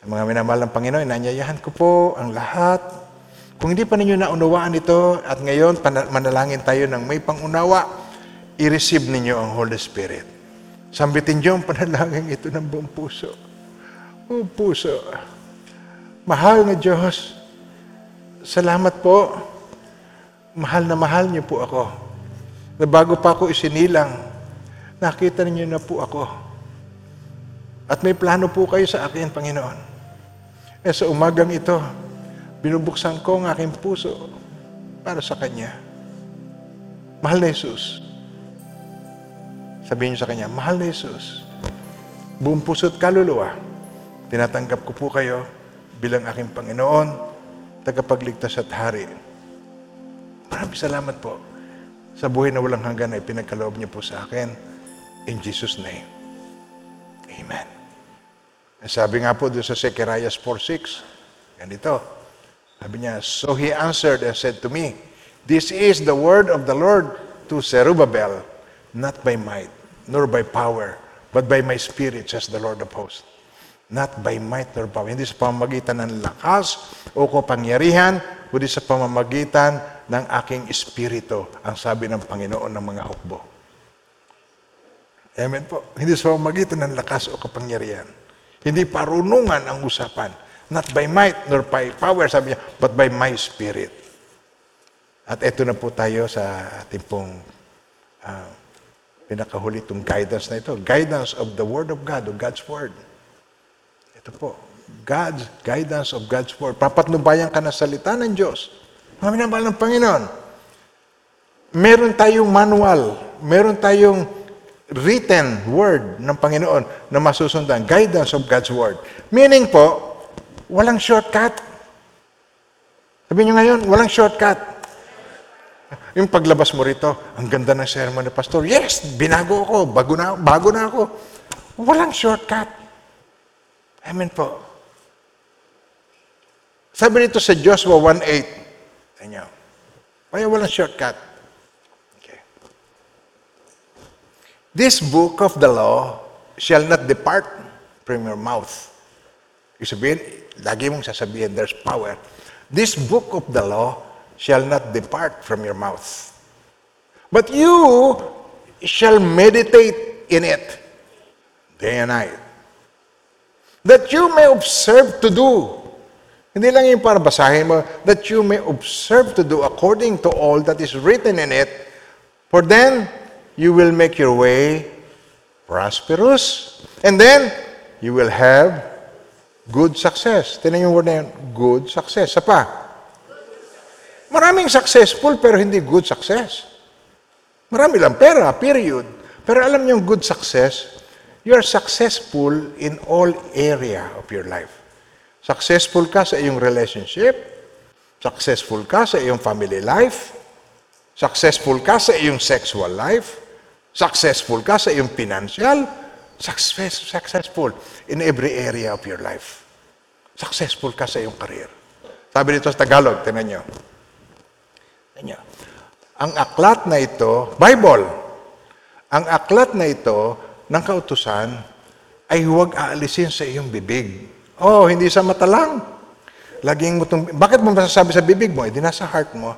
Ang mga minamahal ng Panginoon, inanyayahan ko po ang lahat. Kung hindi pa ninyo naunawaan ito, at ngayon, manalangin tayo ng may pangunawa, i-receive ninyo ang Holy Spirit. Sambitin niyo ang panalangin ito ng buong puso. O puso, mahal na Diyos, salamat po. Mahal na mahal niyo po ako. Na bago pa ako isinilang, nakita ninyo na po ako. At may plano po kayo sa akin, Panginoon. E sa umagang ito, binubuksan ko ang aking puso para sa Kanya. Mahal na Jesus. Sabihin niyo sa Kanya, mahal na Jesus. Buong puso't kaluluwa, tinatanggap ko po kayo bilang aking Panginoon, tagapagligtas at hari. Maraming salamat po sa buhay na walang hanggan na ipinagkaloob niyo po sa akin. In Jesus' name. Amen. Sabi nga po doon sa Zechariah four six, ganito, sabi niya, so he answered and said to me, this is the word of the Lord to Zerubbabel, not by might, nor by power, but by my spirit, says the Lord of hosts. Not by might nor power. Hindi sa pamamagitan ng lakas o kapangyarihan, kundi sa pamamagitan ng aking espiritu, ang sabi ng Panginoon ng mga hukbo. Amen po. Hindi sa pamamagitan ng lakas o kapangyarihan. Hindi parunungan ang usapan. Not by might nor by power, sabi niya, but by my spirit. At eto na po tayo sa ating pong uh, pinakahuli itong guidance na ito. Guidance of the Word of God, o God's Word. Ito po. God's guidance of God's Word. Papatnubayan ka na salita ng Diyos. Mga minamahal ng Panginoon. Meron tayong manual. Meron tayong written word ng Panginoon na masusundan, guidance of God's word. Meaning po, walang shortcut. Sabihin nyo ngayon, walang shortcut. Yung paglabas mo rito, ang ganda ng sermon ni Pastor. Yes, binago ako, bago na, bago na ako. Walang shortcut. Amen po. Sabi nito sa Joshua one eight. Ano? Kaya walang shortcut. This book of the law shall not depart from your mouth. Ibig sabihin, lagi mong sasabihin, there's power. This book of the law shall not depart from your mouth. But you shall meditate in it day and night. That you may observe to do. Hindi lang yung para basahin mo. That you may observe to do according to all that is written in it. For then, you will make your way prosperous. And then, you will have good success. Tinan yung word na yun, good success. Sa pa? Maraming successful pero hindi good success. Marami lang pera, period. Pero alam niyo yung good success, you are successful in all area of your life. Successful ka sa iyong relationship, successful ka sa iyong family life, successful ka sa iyong sexual life, successful ka sa iyong financial, success, successful in every area of your life. Successful ka sa iyong career. Sabi nito sa Tagalog, tingnan nyo. Tingnan nyo. Ang aklat na ito, Bible, ang aklat na ito ng kautusan ay huwag aalisin sa iyong bibig. Oh, hindi sa mata lang. Laging mo itong, bakit mo masasabi sa bibig mo? Eh, di nasa heart mo.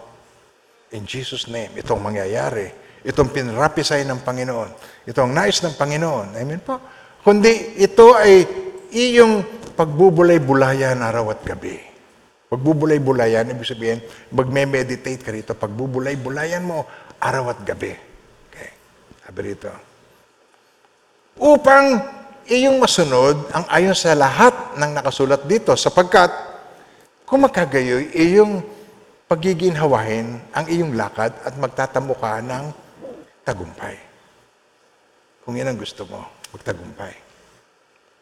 In Jesus' name, itong mangyayari, itong pinrapisay ng Panginoon, itong nais ng Panginoon. Amen po? Kundi ito ay iyong pagbubulay-bulayan araw at gabi. Pagbubulay-bulayan, ibig sabihin, magme-meditate ka rito, pagbubulay-bulayan mo araw at gabi. Okay, sabi rito. Upang iyong masunod ang ayon sa lahat ng nakasulat dito, sapagkat kung magkagayoy, iyong pagiginhawahin ang iyong lakad at magtatamo ka ng tagumpay. Kung yan ang gusto mo. magtagumpay.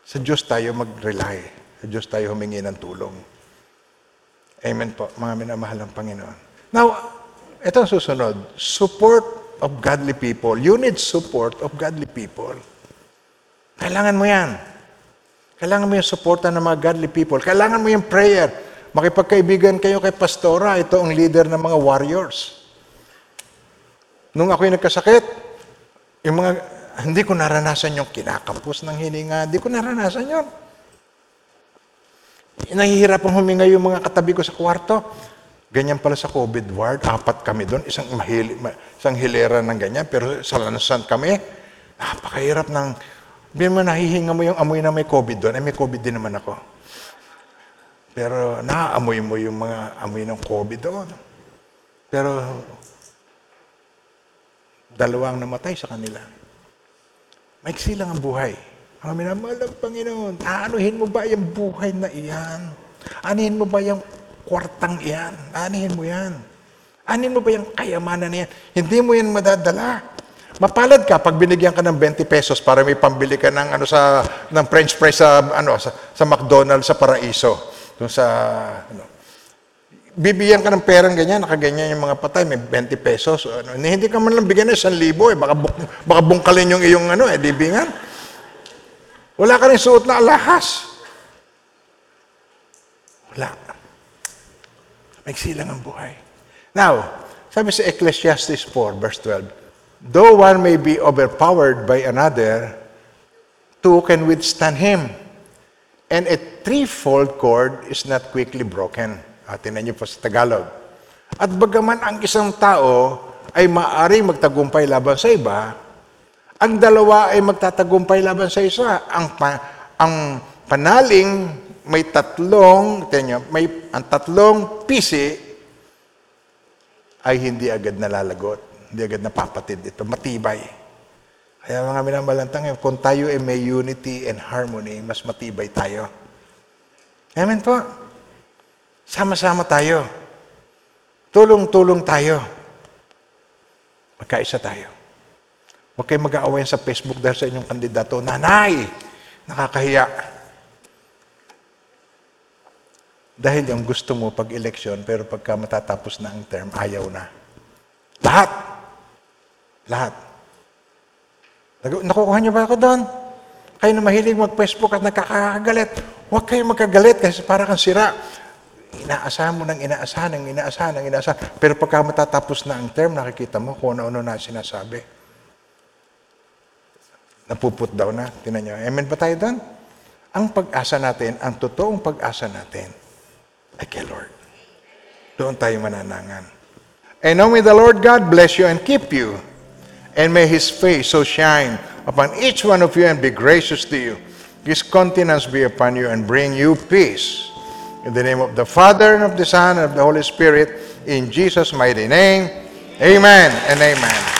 Sa Diyos tayo mag-rely. Sa Diyos tayo humingi ng tulong. Amen po, mga minamahal ng Panginoon. Now, ito ang susunod. Support of godly people. You need support of godly people. Kailangan mo yan. Kailangan mo yung supporta ng mga godly people. Kailangan mo yung prayer. Makipagkaibigan kayo kay Pastora. Ito ang leader ng mga warriors. Nung ako'y nagkasakit, yung mga, hindi ko naranasan yung kinakampos ng hininga. Hindi ko naranasan yun. Nahihirapang huminga yung mga katabi ko sa kwarto. Ganyan pala sa COVID ward. Apat kami doon. Isang, mahili, isang hilera ng ganyan. Pero salansan kami. Napakahirap ng... Hindi mo nahihinga mo yung amoy na may COVID doon. Eh, may COVID din naman ako. Pero naaamoy mo yung mga amoy ng COVID doon. Pero dalawang namatay sa kanila. Maiksi lang ang buhay. Ang minamahal ng Panginoon, aanuhin mo ba yung buhay na iyan? Anuhin mo ba yung kwartang iyan? Anuhin mo yan? Anuhin mo ba yung kayamanan na yan? Hindi mo yan madadala. Mapalad ka pag binigyan ka ng twenty pesos para may pambili ka ng ano sa ng french fries sa ano sa, sa McDonald's sa Paraiso. Doon sa ano. Bibigyan ka ng perang ganyan, nakaganyan yung mga patay, may twenty pesos. Ano, hindi ka man lang bigyan ng one thousand, eh baka baka bungkalin yung iyong ano eh dibingan. Wala ka rin suot na alahas. Wala. Maiksi lang ang buhay. Now, sabi sa Ecclesiastes four verse twelve. Though one may be overpowered by another, two can withstand him. And a threefold cord is not quickly broken. Ah, tingnan niyo po sa Tagalog. At bagaman ang isang tao ay maaari magtagumpay laban sa iba, ang dalawa ay magtatagumpay laban sa isa. Ang, pa, ang panaling may tatlong, tingnan niyo, may, ang tatlong pisi ay hindi agad nalalagot. Hindi agad napapatid ito. Matibay. Kaya mga minamalantang, kung tayo ay may unity and harmony, mas matibay tayo. Amen po. Sama-sama tayo. Tulong-tulong tayo. Magkaisa tayo. Huwag kayong mag-aaway sa Facebook dahil sa inyong kandidato. Nanay! Nakakahiya. Dahil yung gusto mo pag-eleksyon, pero pagka matatapos na ang term, ayaw na. Lahat. Lahat. Nakukuha niyo ba ako doon? Kayo na mahilig mag-Facebook at nakakagalit. Huwag kayo magkagalit kasi para kang sira. Inaasahan mo ng inaasahan, ng inaasahan, ng inaasahan. Pero pagka matatapos na ang term, nakikita mo kung ano-ano na sinasabi. Napuput daw na. Tingnan niyo. Amen ba tayo doon? Ang pag-asa natin, ang totoong pag-asa natin, ay kay Lord. Doon tayo mananangan. And now may the Lord God bless you and keep you, and may His face so shine upon each one of you and be gracious to you. His countenance be upon you and bring you peace. In the name of the Father, and of the Son, and of the Holy Spirit, in Jesus' mighty name, amen and amen.